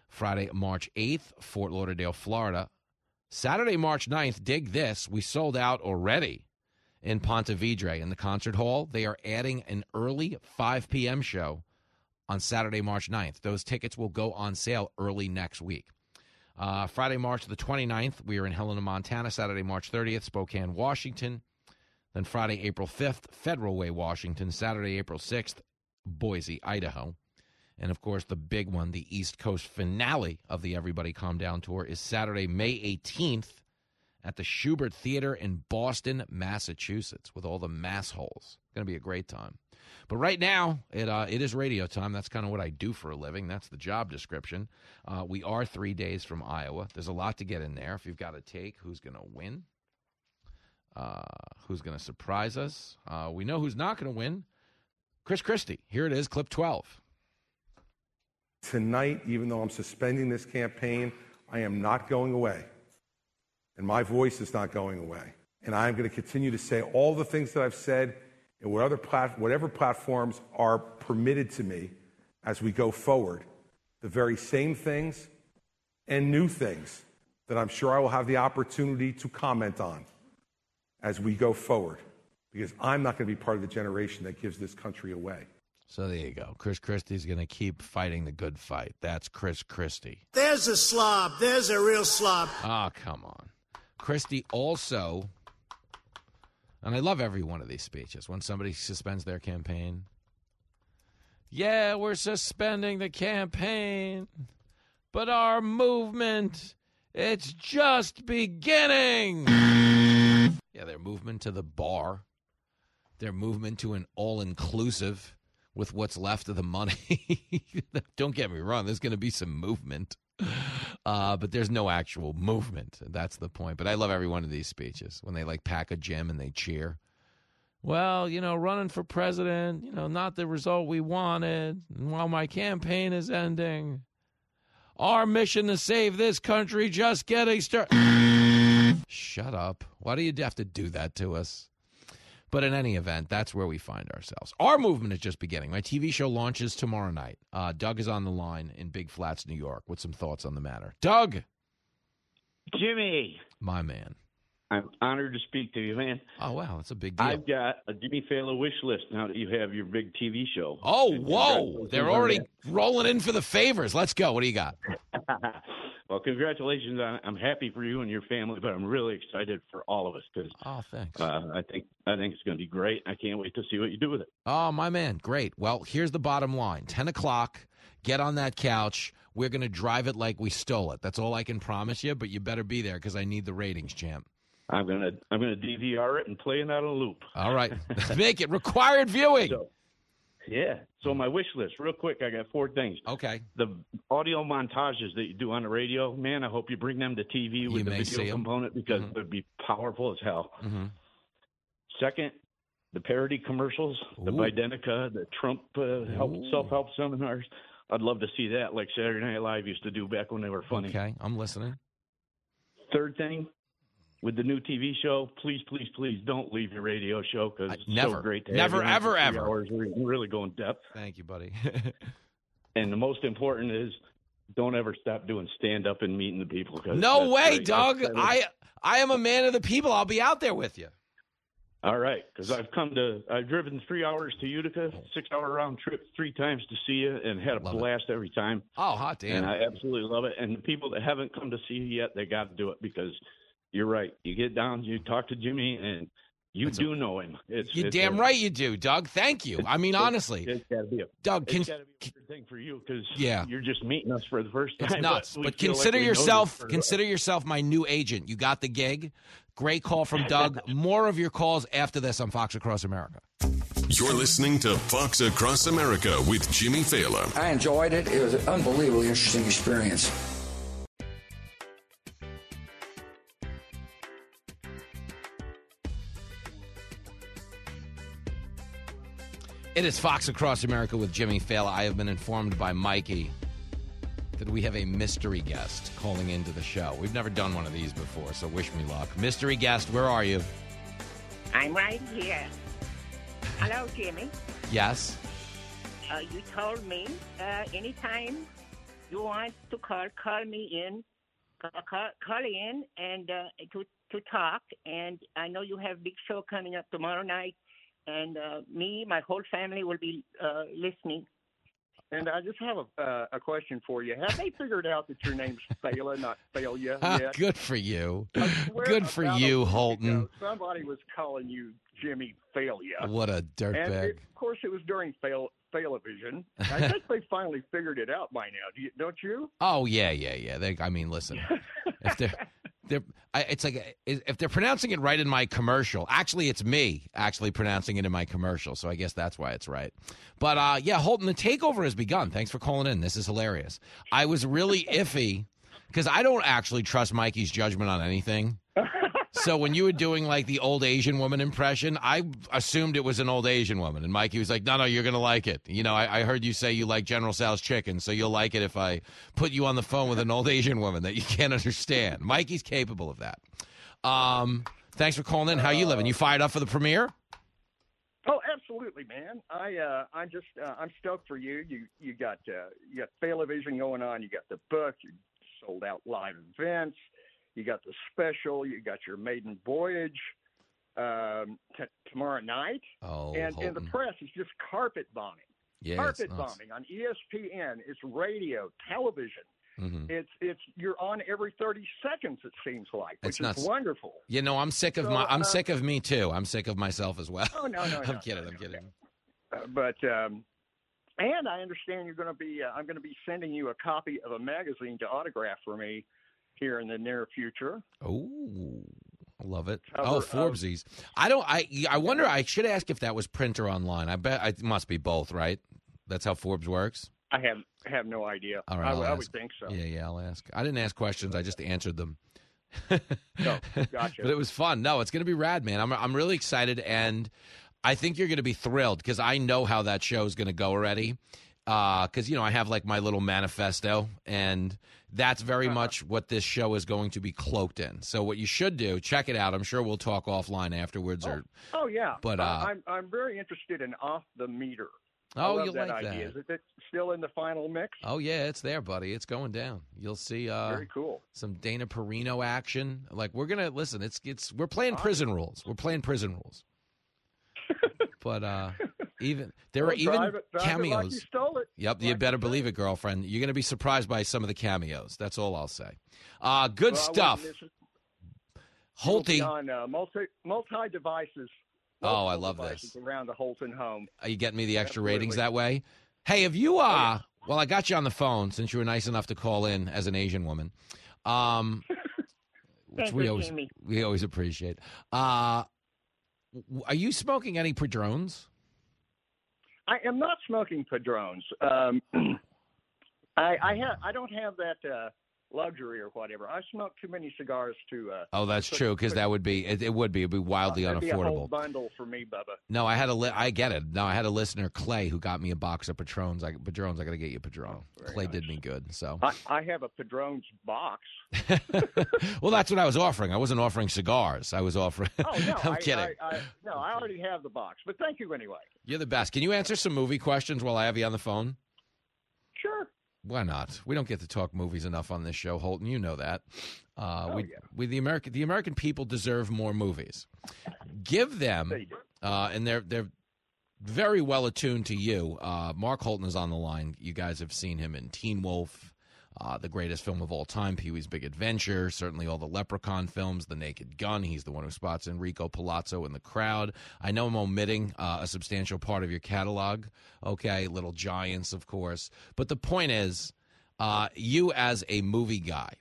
Friday, March 8th, Fort Lauderdale, Florida. Saturday, March 9th, dig this, we sold out already in Pontevedra in the concert hall. They are adding an early 5 p.m. show on Saturday, March 9th. Those tickets will go on sale early next week. Friday, March the 29th, we are in Helena, Montana. Saturday, March 30th, Spokane, Washington. Then Friday, April 5th, Federal Way, Washington. Saturday, April 6th, Boise, Idaho. And, of course, the big one, the East Coast finale of the Everybody Calm Down Tour is Saturday, May 18th at the Shubert Theater in Boston, Massachusetts, with all the mass holes. It's going to be a great time. But right now, it is radio time. That's kind of what I do for a living. That's the job description. We are 3 days from Iowa. There's a lot to get in there. If you've got a take, who's going to win? Who's going to surprise us? We know who's not going to win. Chris Christie. Here it is, clip 12. Tonight, even though I'm suspending this campaign, I am not going away. And my voice is not going away. And I'm going to continue to say all the things that I've said and whatever platforms are permitted to me as we go forward, the very same things and new things that I'm sure I will have the opportunity to comment on as we go forward, because I'm not going to be part of the generation that gives this country away. So there you go. Chris Christie's going to keep fighting the good fight. That's Chris Christie. There's a slob. There's a real slob. Oh, come on. Christie also, and I love every one of these speeches, when somebody suspends their campaign. Yeah, we're suspending the campaign, but our movement, it's just beginning. Yeah, their movement to the bar, their movement to an all-inclusive with what's left of the money. Don't get me wrong, there's going to be some movement, but there's no actual movement. That's the point. But I love every one of these speeches when they, like, pack a gym and they cheer. Well, you know, running for president, you know, not the result we wanted. And while my campaign is ending, our mission to save this country just getting started. Shut up. Why do you have to do that to us? But in any event, that's where we find ourselves. Our movement is just beginning. My TV show launches tomorrow night. Doug is on the line in Big Flats, New York, with some thoughts on the matter. Doug. Jimmy. My man. I'm honored to speak to you, man. Oh, wow. That's a big deal. I've got a Jimmy Failla wish list now that you have your big TV show. Oh, whoa. They're already rolling in for the favors. Let's go. What do you got? Well, congratulations. I'm happy for you and your family, but I'm really excited for all of us because I think it's going to be great. I can't wait to see what you do with it. Oh, my man. Great. Well, here's the bottom line. 10 o'clock. Get on that couch. We're going to drive it like we stole it. That's all I can promise you, but you better be there because I need the ratings, champ. I'm gonna DVR it and play it out on a loop. All right. Make it required viewing. So my wish list, real quick, I got four things. Okay. The audio montages that you do on the radio, man, I hope you bring them to TV with the video component because it would be powerful as hell. Mm-hmm. Second, the parody commercials, the Bidenica, the Trump self-help seminars. I'd love to see that like Saturday Night Live used to do back when they were funny. Okay, I'm listening. Third thing. With the new TV show, please, please, please don't leave your radio show because it's so great to have you. Never, ever, ever. Really go in depth. Thank you, buddy. And the most important is don't ever stop doing stand-up and meeting the people. No way, great. Doug. I am a man of the people. I'll be out there with you. All right, because I've driven 3 hours to Utica, 6-hour round trip 3 times to see you, and had a blast every time. Oh, hot damn! And I absolutely love it. And the people that haven't come to see you yet, they got to do it because – you're right. You get down, you talk to Jimmy, and you know him. You're damn right you do, Doug. Thank you. I mean, honestly. It's got to be a good thing for you because you're just meeting us for the first time. It's nuts. But consider yourself my new agent. You got the gig. Great call from Doug. More of your calls after this on Fox Across America. You're listening to Fox Across America with Jimmy Failla. I enjoyed it. It was an unbelievably interesting experience. It is Fox Across America with Jimmy Failla. I have been informed by Mikey that we have a mystery guest calling into the show. We've never done one of these before, so wish me luck. Mystery guest, where are you? I'm right here. Hello, Jimmy. Yes? You told me anytime you want to call me in. Call in and to talk. And I know you have a big show coming up tomorrow night. And my whole family will be listening. And I just have a question for you. Have they figured out that your name's Failla, not Failure yet? Good for you. Good for you, Holton. Ago, somebody was calling you Jimmy Failla. What a dirtbag. Of course, it was during Faillavision. I think they finally figured it out by now. Don't you? Oh, yeah. Listen. If if they're pronouncing it right in my commercial. Actually, it's me actually pronouncing it in my commercial, so I guess that's why it's right. But, Holton, the takeover has begun. Thanks for calling in. This is hilarious. I was really iffy because I don't actually trust Mikey's judgment on anything. So when you were doing like the old Asian woman impression, I assumed it was an old Asian woman. And Mikey was like, no, you're going to like it. You know, I heard you say you like General Tso's chicken, so you'll like it if I put you on the phone with an old Asian woman that you can't understand. Mikey's capable of that. Thanks for calling in. How you living? You fired up for the premiere? Oh, absolutely, man. I'm stoked for you. You got Failavision going on. You got the book. You sold out live events. You got the special. You got your maiden voyage tomorrow night. Oh, and the press is just carpet bombing. Yeah, carpet bombing on ESPN. It's radio, television. Mm-hmm. It's you're on every 30 seconds, it seems like, which is wonderful. You know, I'm sick of me too. I'm sick of myself as well. Oh no, I'm kidding. Okay. And I understand you're going to be. I'm going to be sending you a copy of a magazine to autograph for me here in the near future. Oh, I love it. Forbesies. I wonder. I should ask if that was print or online. I bet it must be both, right? That's how Forbes works. I have no idea. All right, I would think so. Yeah, I'll ask. I didn't ask questions. I just answered them. No, gotcha. But it was fun. No, it's going to be rad, man. I'm really excited, and I think you're going to be thrilled because I know how that show is going to go already. Because, you know, I have like my little manifesto, and that's very much what this show is going to be cloaked in. So what you should do, check it out. I'm sure we'll talk offline afterwards. Yeah. But I'm very interested in Off the Meter. Oh, you like that idea. Is it still in the final mix? Oh, yeah, it's there, buddy. It's going down. You'll see very cool. Some Dana Perino action. Like, we're going to – listen, we're playing prison rules. We're playing prison rules. But even – there are drive cameos. Like you stole it. Yep, like you better believe it, girlfriend. You're going to be surprised by some of the cameos. That's all I'll say. Good stuff. Holty. On multi devices. Oh, I love this. Around the Holton home. Are you getting me the extra ratings that way? Hey, have you well, I got you on the phone since you were nice enough to call in as an Asian woman, which we always appreciate. Are you smoking any Padrones? I am not smoking Padrones. I don't have that. Luxury or whatever. I smoke too many cigars to. True, because that would be it'd be wildly unaffordable. Be a whole bundle for me, Bubba. No, I get it. No, I had a listener, Clay, who got me a box of Patrons. I got to get you a Padron. Oh, Clay did me good, so I have a Padron's box. Well, that's what I was offering. I wasn't offering cigars. I was offering. Oh no, I'm kidding. I already have the box, but thank you anyway. You're the best. Can you answer some movie questions while I have you on the phone? Sure. Why not? We don't get to talk movies enough on this show, Holton. You know that. The American people deserve more movies. Give them, and they're very well attuned to you. Mark Holton is on the line. You guys have seen him in Teen Wolf, the greatest film of all time, Pee-wee's Big Adventure, certainly all the Leprechaun films, The Naked Gun. He's the one who spots Enrico Palazzo in the crowd. I know I'm omitting a substantial part of your catalog. Okay, Little Giants, of course. But the point is, you as a movie guy,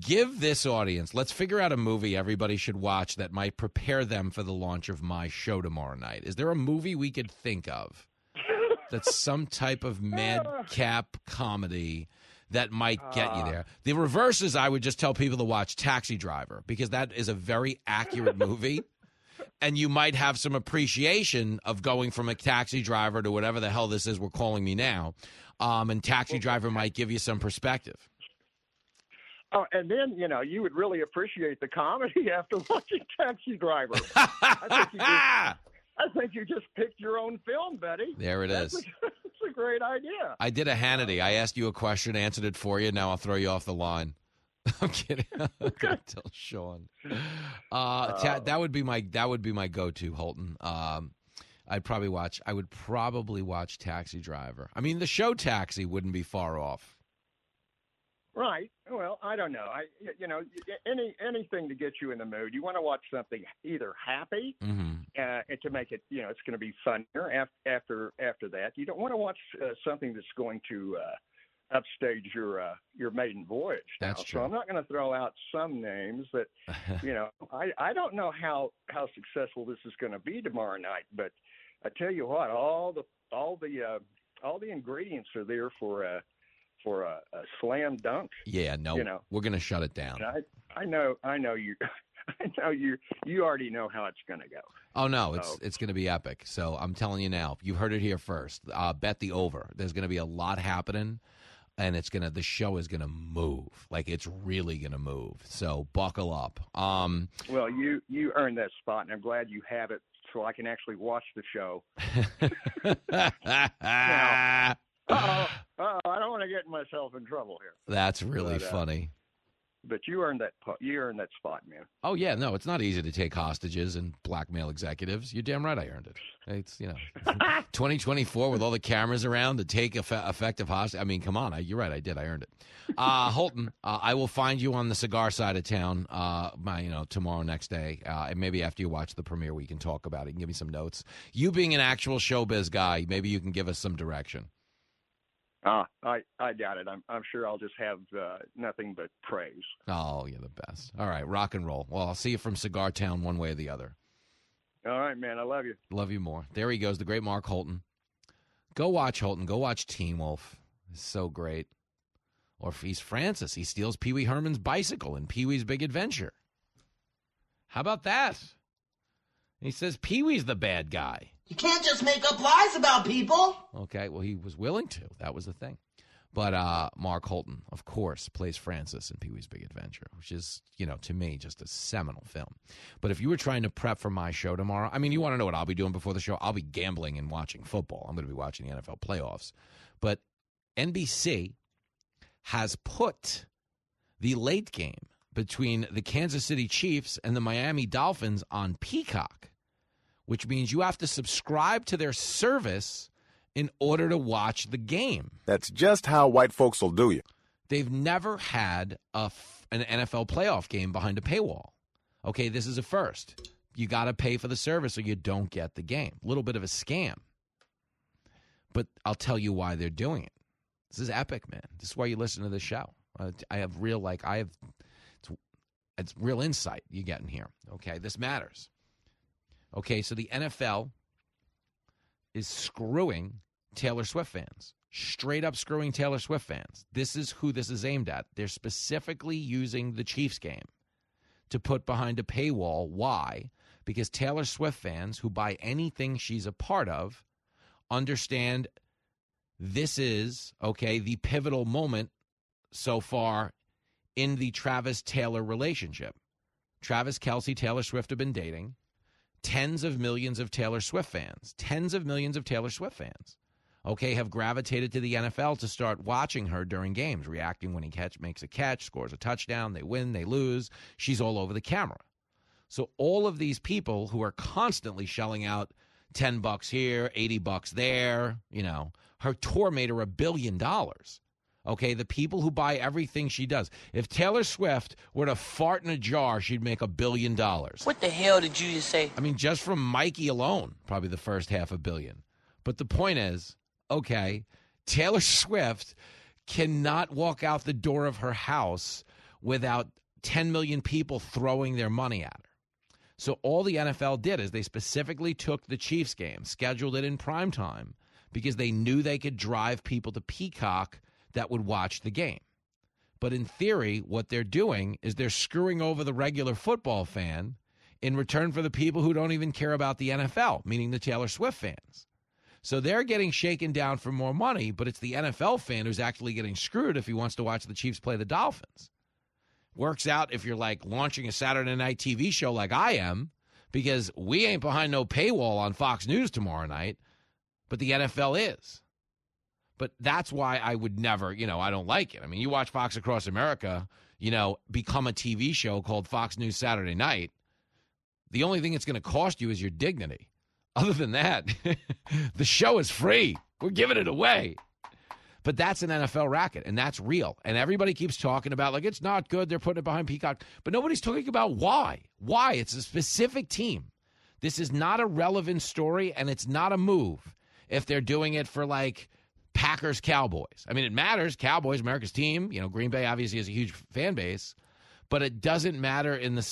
give this audience, let's figure out a movie everybody should watch that might prepare them for the launch of my show tomorrow night. Is there a movie we could think of that's some type of madcap comedy that might get you there? The reverse is I would just tell people to watch Taxi Driver because that is a very accurate movie. And you might have some appreciation of going from a taxi driver to whatever the hell this is we're calling me now. And Taxi Driver might give you some perspective. Oh, and then, you know, you would really appreciate the comedy after watching Taxi Driver. I think you just picked your own film, buddy. There it is. That's a great idea. I did a Hannity. I asked you a question, answered it for you. Now I'll throw you off the line. I'm kidding. I'm gonna tell Sean. That would be my go-to, Holton. I would probably watch Taxi Driver. I mean, the show Taxi wouldn't be far off. Right. Well, I don't know. Anything to get you in the mood. You want to watch something either happy, and to make it, you know, it's going to be funnier after that. You don't want to watch something that's going to upstage your maiden voyage. That's true. So I'm not going to throw out some names that, you know, I don't know how successful this is going to be tomorrow night. But I tell you what, all the ingredients are there for a slam dunk. Yeah, no, you know, we're going to shut it down. I know I know you already know how it's going to go. Oh, no, it's going to be epic. So I'm telling you now, you've heard it here first. Bet the over. There's going to be a lot happening, and the show is going to move. Like, it's really going to move. So buckle up. Well, you earned that spot, and I'm glad you have it so I can actually watch the show. Now, I don't want to get myself in trouble here. That's really funny. But you earned that. You earned that spot, man. Oh yeah, no, it's not easy to take hostages and blackmail executives. You're damn right, I earned it. It's 2024 with all the cameras around to take effective hostage. I mean, come on, you're right. I did. I earned it. Holton, I will find you on the cigar side of town. Tomorrow, next day, and maybe after you watch the premiere, we can talk about it and give me some notes. You being an actual showbiz guy, maybe you can give us some direction. I got it. I'm sure I'll just have nothing but praise. Oh, you're the best. All right, rock and roll. Well, I'll see you from Cigar Town one way or the other. All right, man. I love you. Love you more. There he goes, the great Mark Holton. Go watch Holton. Go watch Teen Wolf. It's so great. Or if he's Francis, he steals Pee Wee Herman's bicycle in Pee Wee's Big Adventure. How about that? He says Pee Wee's the bad guy. You can't just make up lies about people. Okay, well, he was willing to. That was the thing. But Mark Holton, of course, plays Francis in Pee-wee's Big Adventure, which is, to me, just a seminal film. But if you were trying to prep for my show tomorrow, I mean, you want to know what I'll be doing before the show? I'll be gambling and watching football. I'm going to be watching the NFL playoffs. But NBC has put the late game between the Kansas City Chiefs and the Miami Dolphins on Peacock, which means you have to subscribe to their service in order to watch the game. That's just how white folks will do you. They've never had an NFL playoff game behind a paywall. Okay, this is a first. You got to pay for the service or you don't get the game. A little bit of a scam. But I'll tell you why they're doing it. This is epic, man. This is why you listen to this show. It's real insight you get in here. Okay, this matters. Okay, so the NFL is screwing Taylor Swift fans, straight up screwing Taylor Swift fans. This is who this is aimed at. They're specifically using the Chiefs game to put behind a paywall. Why? Because Taylor Swift fans who buy anything she's a part of understand this is, the pivotal moment so far in the Travis Taylor relationship. Travis Kelce, Taylor Swift have been dating. Tens of millions of Taylor Swift fans, have gravitated to the NFL to start watching her during games, reacting when he makes a catch, scores a touchdown, they win, they lose. She's all over the camera. So all of these people who are constantly shelling out $10 here, $80 there, her tour made her $1 billion. Okay, the people who buy everything she does. If Taylor Swift were to fart in a jar, she'd make $1 billion. What the hell did you just say? I mean, just from Mikey alone, probably the first $500 million. But the point is, Taylor Swift cannot walk out the door of her house without 10 million people throwing their money at her. So all the NFL did is they specifically took the Chiefs game, scheduled it in primetime, because they knew they could drive people to Peacock that would watch the game. But in theory, what they're doing is they're screwing over the regular football fan in return for the people who don't even care about the NFL, meaning the Taylor Swift fans. So they're getting shaken down for more money, but it's the NFL fan who's actually getting screwed if he wants to watch the Chiefs play the Dolphins. Works out if you're launching a Saturday night TV show like I am, because we ain't behind no paywall on Fox News tomorrow night, but the NFL is. But that's why I would never, I don't like it. I mean, you watch Fox Across America, become a TV show called Fox News Saturday Night. The only thing it's going to cost you is your dignity. Other than that, the show is free. We're giving it away. But that's an NFL racket, and that's real. And everybody keeps talking about, it's not good. They're putting it behind Peacock. But nobody's talking about why. Why? It's a specific team. This is not a relevant story, and it's not a move if they're doing it for, Packers, Cowboys. I mean, it matters. Cowboys, America's team. Green Bay obviously has a huge fan base, but it doesn't matter in the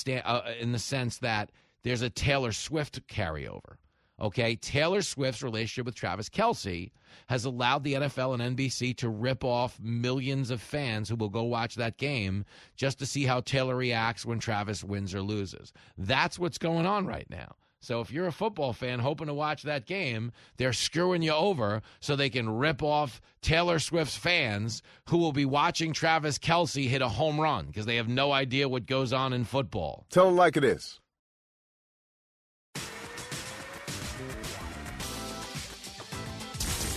sense that there's a Taylor Swift carryover. Okay, Taylor Swift's relationship with Travis Kelce has allowed the NFL and NBC to rip off millions of fans who will go watch that game just to see how Taylor reacts when Travis wins or loses. That's what's going on right now. So if you're a football fan hoping to watch that game, they're screwing you over so they can rip off Taylor Swift's fans who will be watching Travis Kelce hit a home run because they have no idea what goes on in football. Tell them like it is.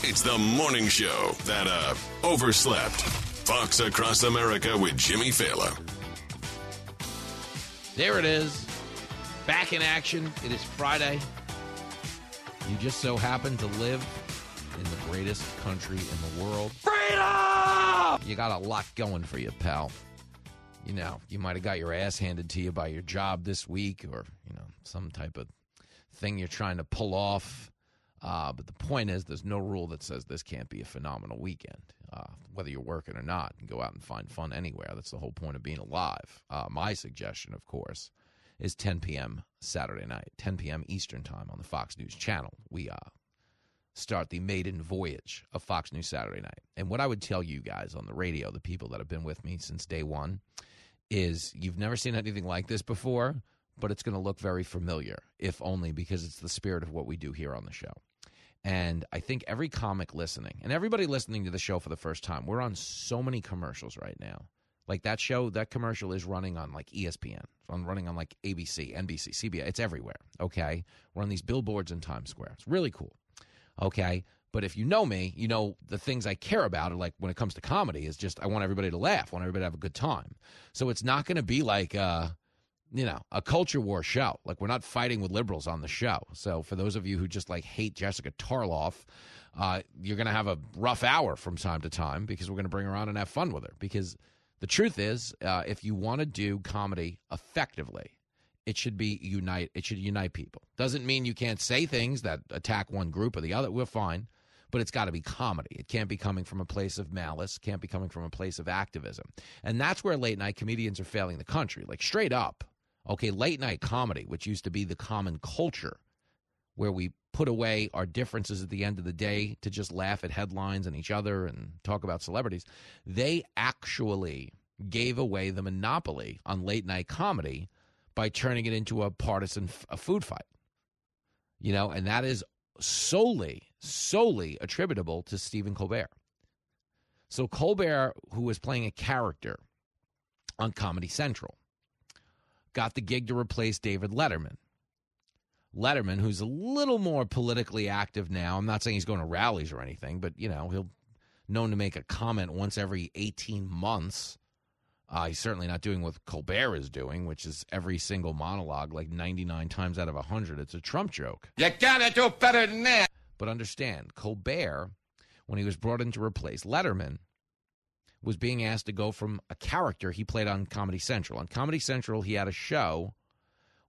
It's the morning show that overslept. Fox Across America with Jimmy Failla. There it is. Back in action. It is Friday. You just so happen to live in the greatest country in the world. Freedom! You got a lot going for you, pal. You know, you might have got your ass handed to you by your job this week or, you know, some type of thing you're trying to pull off. But the point is there's no rule that says this can't be a phenomenal weekend, whether you're working or not, and go out and find fun anywhere. That's the whole point of being alive. My suggestion, of course, is 10 p.m. Saturday night, 10 p.m. Eastern time on the Fox News channel. We start the maiden voyage of Fox News Saturday night. And what I would tell you guys on the radio, the people that have been with me since day one, is you've never seen anything like this before, but it's going to look very familiar, if only because it's the spirit of what we do here on the show. And I think every comic listening, and everybody listening to the show for the first time, we're on so many commercials right now. Like that show, that commercial is running on like ESPN, on running on like ABC, NBC, CBS. It's everywhere, okay? We're on these billboards in Times Square. It's really cool, okay? But if you know me, you know the things I care about are like when it comes to comedy is just I want everybody to laugh, I want everybody to have a good time. So it's not going to be like you know, a culture war show. Like, we're not fighting with liberals on the show. So for those of you who just, like, hate Jessica Tarlov, you're going to have a rough hour from time to time because we're going to bring her on and have fun with her. Because the truth is, if you want to do comedy effectively, it should be unite. It should unite people. Doesn't mean you can't say things that attack one group or the other. We're fine. But it's got to be comedy. It can't be coming from a place of malice. Can't be coming from a place of activism. And that's where late-night comedians are failing the country. Like, straight up. Okay, late-night comedy, which used to be the common culture, where we put away our differences at the end of the day to just laugh at headlines and each other and talk about celebrities, they actually gave away the monopoly on late-night comedy by turning it into a partisan food fight. You know, and that is solely attributable to Stephen Colbert. So Colbert, who was playing a character on Comedy Central, got the gig to replace David Letterman. Letterman, who's a little more politically active now. I'm not saying he's going to rallies or anything, but, you know, he'll known to make a comment once every 18 months. He's certainly not doing what Colbert is doing, which is every single monologue, like 99 times out of 100. It's a Trump joke. You gotta do better than that. But understand, Colbert, when he was brought in to replace Letterman, was being asked to go from a character he played on Comedy Central. On Comedy Central, he had a show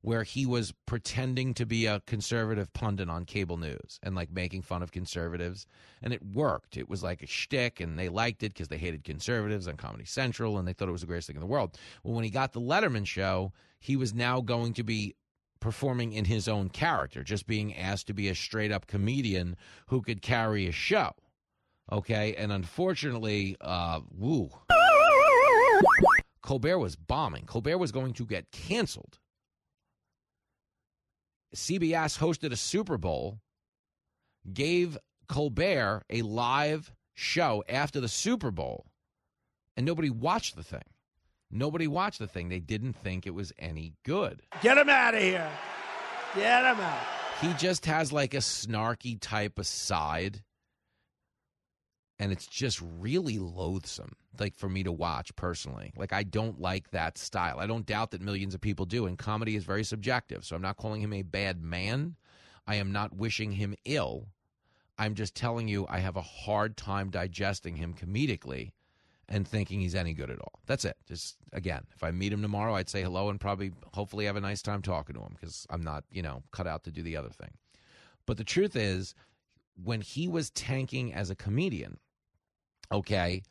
where he was pretending to be a conservative pundit on cable news and, like, making fun of conservatives, and it worked. It was like a shtick, and they liked it because they hated conservatives on Comedy Central, and they thought it was the greatest thing in the world. Well, when he got the Letterman show, he was now going to be performing in his own character, just being asked to be a straight-up comedian who could carry a show. Okay, and unfortunately, Colbert was bombing. Colbert was going to get canceled. CBS hosted a Super Bowl, gave Colbert a live show after the Super Bowl, and nobody watched the thing. Nobody watched the thing. They didn't think it was any good. Get him out of here. Get him out. He just has like a snarky type aside. And it's just really loathsome, like, for me to watch personally. Like, I don't like that style. I don't doubt that millions of people do, and comedy is very subjective. So I'm not calling him a bad man. I am not wishing him ill. I'm just telling you I have a hard time digesting him comedically and thinking he's any good at all. That's it. Just, again, if I meet him tomorrow, I'd say hello and probably hopefully have a nice time talking to him because I'm not, you know, cut out to do the other thing. But the truth is, when he was tanking as a comedian, okay,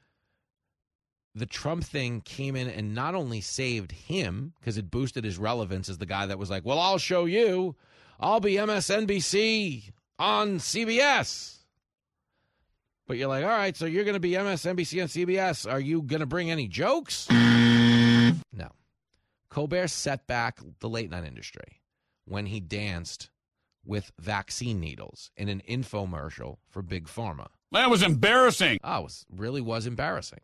the Trump thing came in and not only saved him because it boosted his relevance as the guy that was like, well, I'll show you. I'll be MSNBC on CBS. But you're like, all right, so you're going to be MSNBC on CBS. Are you going to bring any jokes? No. Colbert set back the late night industry when he danced with vaccine needles in an infomercial for Big Pharma. That was embarrassing. Oh, it really was embarrassing.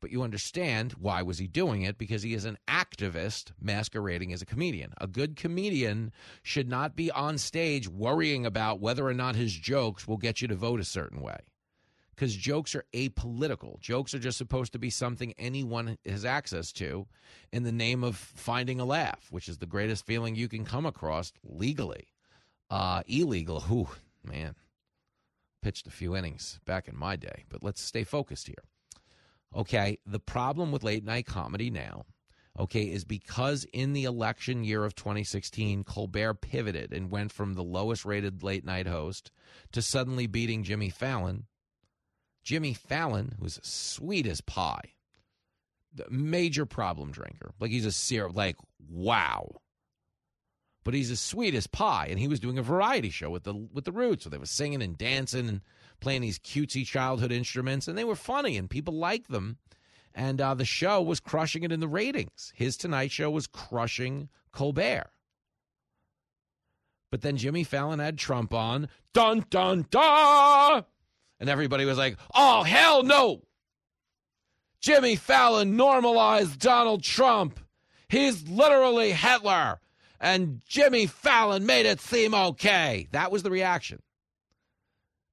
But you understand why was he doing it, because he is an activist masquerading as a comedian. A good comedian should not be on stage worrying about whether or not his jokes will get you to vote a certain way, because jokes are apolitical. Jokes are just supposed to be something anyone has access to in the name of finding a laugh, which is the greatest feeling you can come across legally. Illegal, ooh, man, pitched a few innings back in my day, but let's stay focused here. Okay, the problem with late-night comedy now, okay, is because in the election year of 2016, Colbert pivoted and went from the lowest-rated late-night host to suddenly beating Jimmy Fallon. Jimmy Fallon was sweet as pie, major problem drinker. Like, he's a syrup, like, wow. But he's as sweet as pie, and he was doing a variety show with the Roots, so they were singing and dancing and playing these cutesy childhood instruments, and they were funny, and people liked them. And the show was crushing it in the ratings. His Tonight Show was crushing Colbert. But then Jimmy Fallon had Trump on. Dun, dun, dun! And everybody was like, oh, hell no! Jimmy Fallon normalized Donald Trump. He's literally Hitler. And Jimmy Fallon made it seem okay. That was the reaction.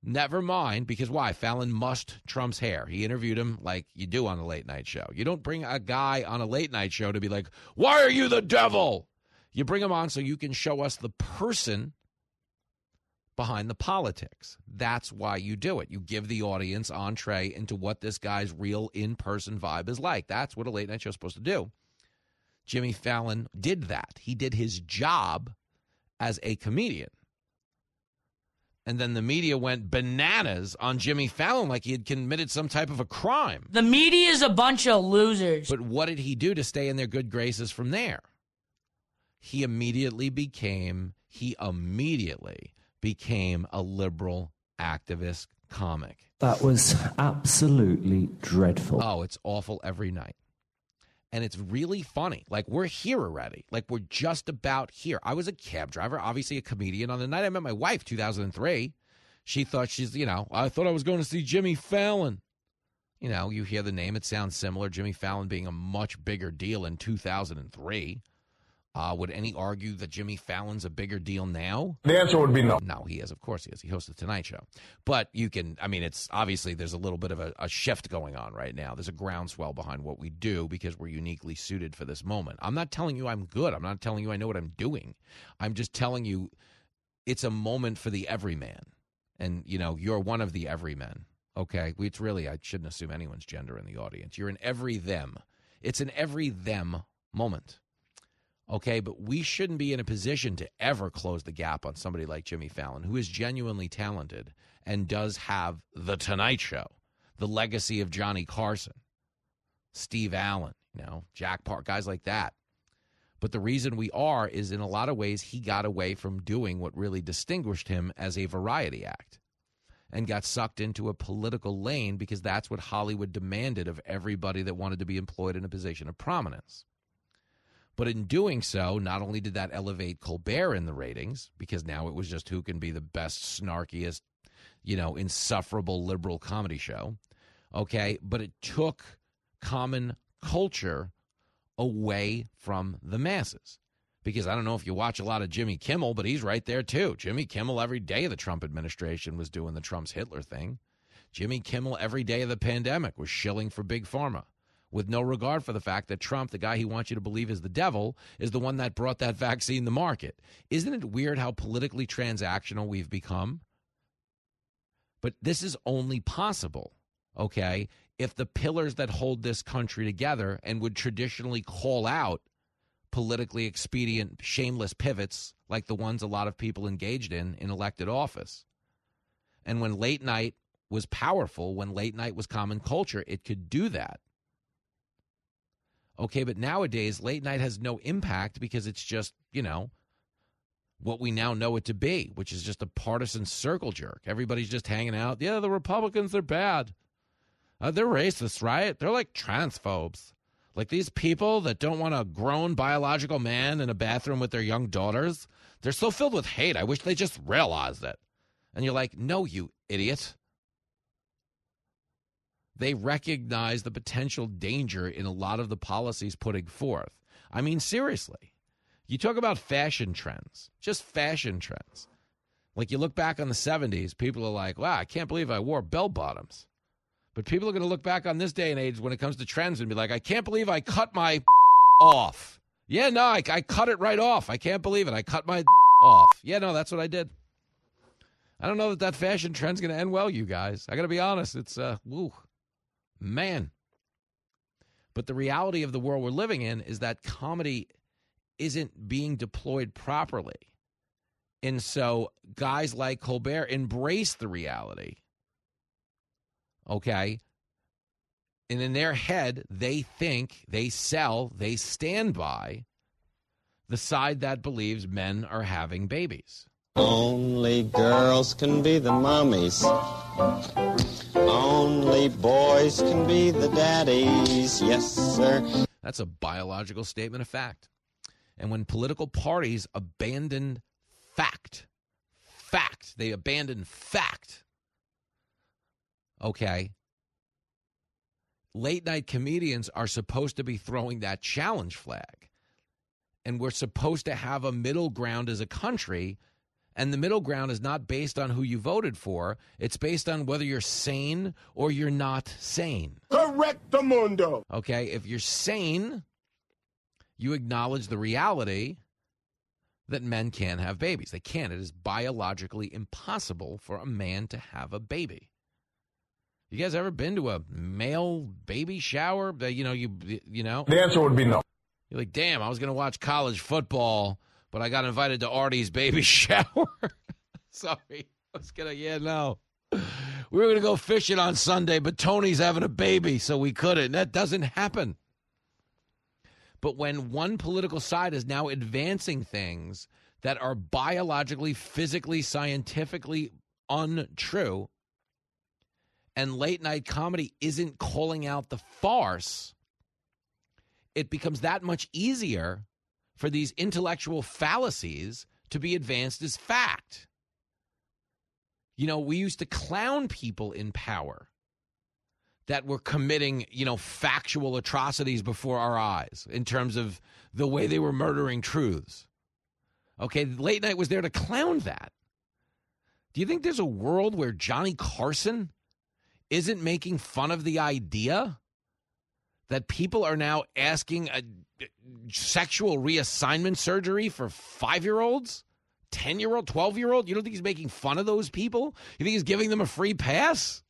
Never mind, because why? Fallon mussed Trump's hair. He interviewed him like you do on a late-night show. You don't bring a guy on a late-night show to be like, why are you the devil? You bring him on so you can show us the person behind the politics. That's why you do it. You give the audience entree into what this guy's real in-person vibe is like. That's what a late-night show is supposed to do. Jimmy Fallon did that. He did his job as a comedian. And then the media went bananas on Jimmy Fallon like he had committed some type of a crime. The media is a bunch of losers. But what did he do to stay in their good graces from there? He immediately became a liberal activist comic. That was absolutely dreadful. Oh, it's awful every night. And it's really funny. Like, we're here already. Like, we're just about here. I was a cab driver, obviously a comedian. On the night I met my wife, 2003, she thought I thought I was going to see Jimmy Fallon. You know, you hear the name. It sounds similar. Jimmy Fallon being a much bigger deal in 2003. Would any argue that Jimmy Fallon's a bigger deal now? The answer would be no. No, he is. Of course he is. He hosts The Tonight Show. But it's obviously there's a little bit of a shift going on right now. There's a groundswell behind what we do because we're uniquely suited for this moment. I'm not telling you I'm good. I'm not telling you I know what I'm doing. I'm just telling you it's a moment for the everyman. And, you're one of the everymen. Okay? It's really, I shouldn't assume anyone's gender in the audience. You're an every them. It's an every them moment. Okay, but we shouldn't be in a position to ever close the gap on somebody like Jimmy Fallon, who is genuinely talented and does have The Tonight Show, the legacy of Johnny Carson, Steve Allen, Jack Park, guys like that. But the reason we are is in a lot of ways he got away from doing what really distinguished him as a variety act and got sucked into a political lane because that's what Hollywood demanded of everybody that wanted to be employed in a position of prominence. But in doing so, not only did that elevate Colbert in the ratings, because now it was just who can be the best, snarkiest, insufferable liberal comedy show, okay? But it took common culture away from the masses. Because I don't know if you watch a lot of Jimmy Kimmel, but he's right there too. Jimmy Kimmel every day of the Trump administration was doing the Trump's Hitler thing. Jimmy Kimmel every day of the pandemic was shilling for Big Pharma, with no regard for the fact that Trump, the guy he wants you to believe is the devil, is the one that brought that vaccine to market. Isn't it weird how politically transactional we've become? But this is only possible, okay, if the pillars that hold this country together and would traditionally call out politically expedient, shameless pivots like the ones a lot of people engaged in elected office. And when late night was powerful, when late night was common culture, it could do that. Okay, but nowadays, late night has no impact because it's just, what we now know it to be, which is just a partisan circle jerk. Everybody's just hanging out. Yeah, the Republicans, they're bad. They're racists, right? They're like transphobes. Like these people that don't want a grown biological man in a bathroom with their young daughters, they're so filled with hate. I wish they just realized it. And you're like, no, you idiot. They recognize the potential danger in a lot of the policies putting forth. I mean, seriously. You talk about fashion trends, just fashion trends. Like you look back on the 70s, people are like, wow, I can't believe I wore bell bottoms. But people are going to look back on this day and age when it comes to trends and be like, I can't believe I cut my off. Yeah, no, I cut it right off. I can't believe it. I cut my off. Yeah, no, that's what I did. I don't know that that fashion trend's going to end well, you guys. I got to be honest. It's, woo, man. But the reality of the world we're living in is that comedy isn't being deployed properly. And so guys like Colbert embrace the reality. Okay. And in their head, they think, they sell, they stand by the side that believes men are having babies. Only girls can be the mommies. Only boys can be the daddies. Yes, sir. That's a biological statement of fact. And when political parties abandon fact, they abandon fact. Okay. Late night comedians are supposed to be throwing that challenge flag. And we're supposed to have a middle ground as a country. And the middle ground is not based on who you voted for. It's based on whether you're sane or you're not sane. Correctamundo. Okay. If you're sane, you acknowledge the reality that men can't have babies. They can't. It is biologically impossible for a man to have a baby. You guys ever been to a male baby shower? You know. The answer would be no. You're like, damn, I was going to watch college football, but I got invited to Artie's baby shower. Sorry. I was going to, yeah, no. We were going to go fishing on Sunday, but Tony's having a baby, so we couldn't. That doesn't happen. But when one political side is now advancing things that are biologically, physically, scientifically untrue, and late-night comedy isn't calling out the farce, it becomes that much easier for these intellectual fallacies to be advanced as fact. You know, we used to clown people in power that were committing, you know, factual atrocities before our eyes in terms of the way they were murdering truths. Okay, late night was there to clown that. Do you think there's a world where Johnny Carson isn't making fun of the idea that people are now asking a sexual reassignment surgery for 5-year-olds, 10-year-old, 12-year-old? You don't think he's making fun of those people? You think he's giving them a free pass?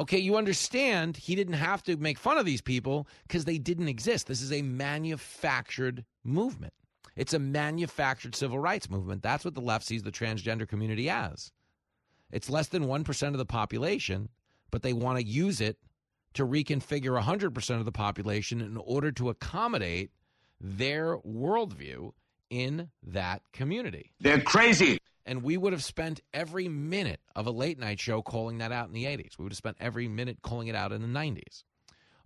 Okay, you understand he didn't have to make fun of these people because they didn't exist. This is a manufactured movement. It's a manufactured civil rights movement. That's what the left sees the transgender community as. It's less than 1% of the population, but they want to use it to reconfigure 100% of the population in order to accommodate their worldview in that community. They're crazy. And we would have spent every minute of a late-night show calling that out in the 80s. We would have spent every minute calling it out in the 90s.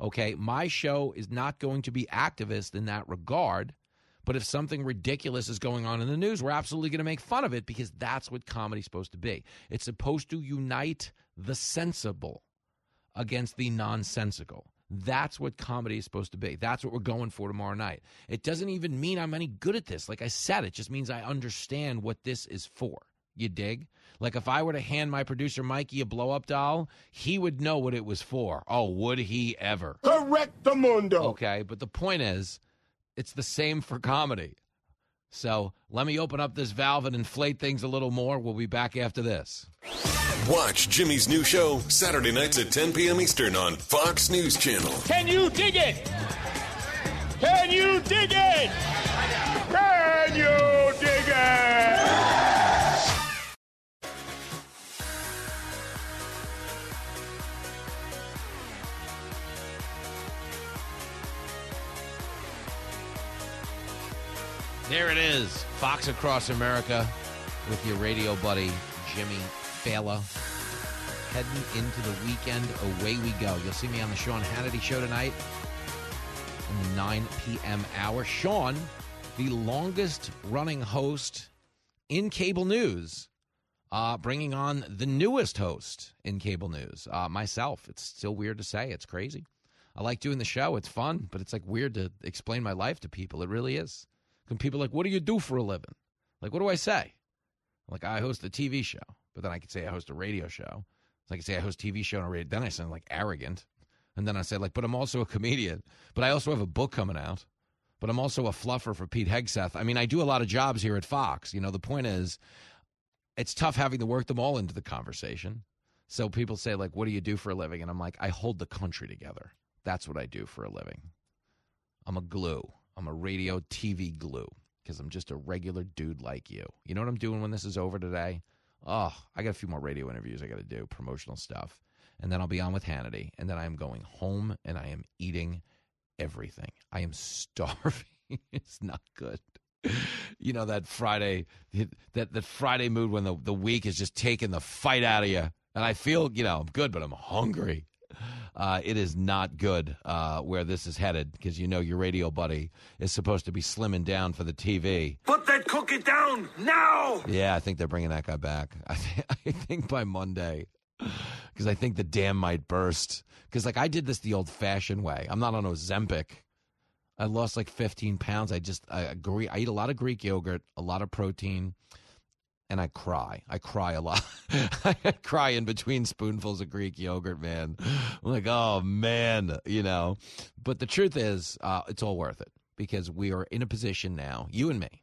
Okay, my show is not going to be activist in that regard, but if something ridiculous is going on in the news, we're absolutely going to make fun of it because that's what comedy's supposed to be. It's supposed to unite the sensible against the nonsensical. That's what comedy is supposed to be. That's what we're going for tomorrow night. It doesn't even mean I'm any good at this. Like I said, it just means I understand what this is for. You dig? Like if I were to hand my producer Mikey a blow-up doll, he would know what it was for. Oh, would he ever? Correctamundo. Okay, but the point is, it's the same for comedy. So let me open up this valve and inflate things a little more. We'll be back after this. Watch Jimmy's new show Saturday nights at 10 p.m. Eastern on Fox News Channel. Can you dig it? Can you dig it? Can you dig it? There it is. Fox Across America with your radio buddy, Jimmy Failla. Heading into the weekend, away we go. You'll see me on the Sean Hannity Show tonight in the 9 p.m. hour. Sean, the longest-running host in cable news, bringing on the newest host in cable news, myself. It's still weird to say. It's crazy. I like doing the show. It's fun, but it's, like, weird to explain my life to people. It really is. When people are like, what do you do for a living? Like, what do I say? Like, I host a TV show. But then I could say I host a radio show. So I could say I host a TV show and a radio. Then I sound, like, arrogant. And then I say, like, but I'm also a comedian. But I also have a book coming out. But I'm also a fluffer for Pete Hegseth. I mean, I do a lot of jobs here at Fox. You know, the point is, it's tough having to work them all into the conversation. So people say, like, what do you do for a living? And I'm like, I hold the country together. That's what I do for a living. I'm a glue. I'm a radio TV glue because I'm just a regular dude like you. You know what I'm doing when this is over today? Oh, I got a few more radio interviews I got to do, promotional stuff. And then I'll be on with Hannity. And then I am going home and I am eating everything. I am starving. It's not good. You know, that Friday mood when the week is just taking the fight out of you. And I feel, you know, I'm good, but I'm hungry. It is not good where this is headed because, you know, your radio buddy is supposed to be slimming down for the TV. Put that cookie down now. Yeah, I think they're bringing that guy back. I think by Monday because I think the dam might burst because, like, I did this the old-fashioned way. I'm not on Ozempic. I lost, like, 15 pounds. I eat a lot of Greek yogurt, a lot of protein. And I cry. I cry a lot. I cry in between spoonfuls of Greek yogurt, man. I'm like, oh, man, you know. But the truth is it's all worth it because we are in a position now, you and me,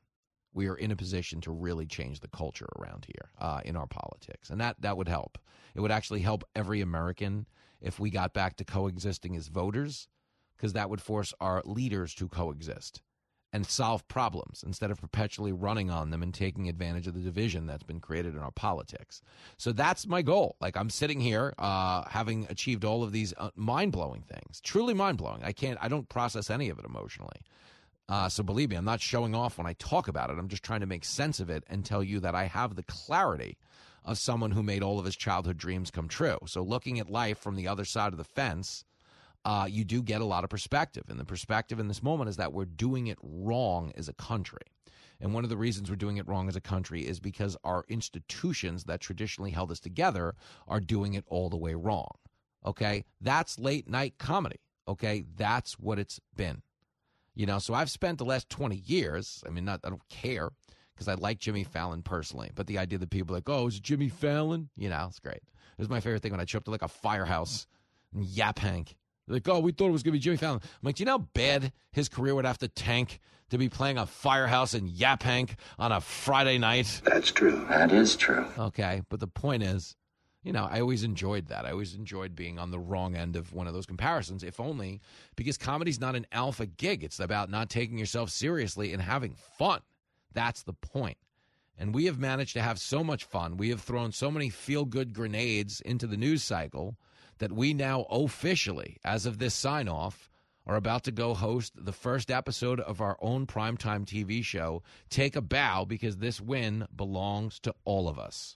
we are in a position to really change the culture around here in our politics. And that would help. It would actually help every American if we got back to coexisting as voters because that would force our leaders to coexist and solve problems instead of perpetually running on them and taking advantage of the division that's been created in our politics. So that's my goal. Like, I'm sitting here having achieved all of these mind-blowing things, truly mind-blowing. I don't process any of it emotionally. So believe me, I'm not showing off when I talk about it. I'm just trying to make sense of it and tell you that I have the clarity of someone who made all of his childhood dreams come true. So looking at life from the other side of the fence, you do get a lot of perspective. And the perspective in this moment is that we're doing it wrong as a country. And one of the reasons we're doing it wrong as a country is because our institutions that traditionally held us together are doing it all the way wrong. Okay? That's late night comedy. Okay? That's what it's been. You know, so I've spent the last 20 years, I mean, I don't care because I like Jimmy Fallon personally. But the idea that people are like, oh, is it Jimmy Fallon? You know, it's great. It was my favorite thing when I showed up to, like, a firehouse and Yap Hank. Like, oh, we thought it was going to be Jimmy Fallon. I'm like, do you know how bad his career would have to tank to be playing a firehouse in Yap Hank on a Friday night? That's true. That is true. Okay, but the point is, you know, I always enjoyed that. I always enjoyed being on the wrong end of one of those comparisons, if only because comedy's not an alpha gig. It's about not taking yourself seriously and having fun. That's the point. And we have managed to have so much fun. We have thrown so many feel-good grenades into the news cycle that we now officially, as of this sign-off, are about to go host the first episode of our own primetime TV show, Take a Bow, because this win belongs to all of us.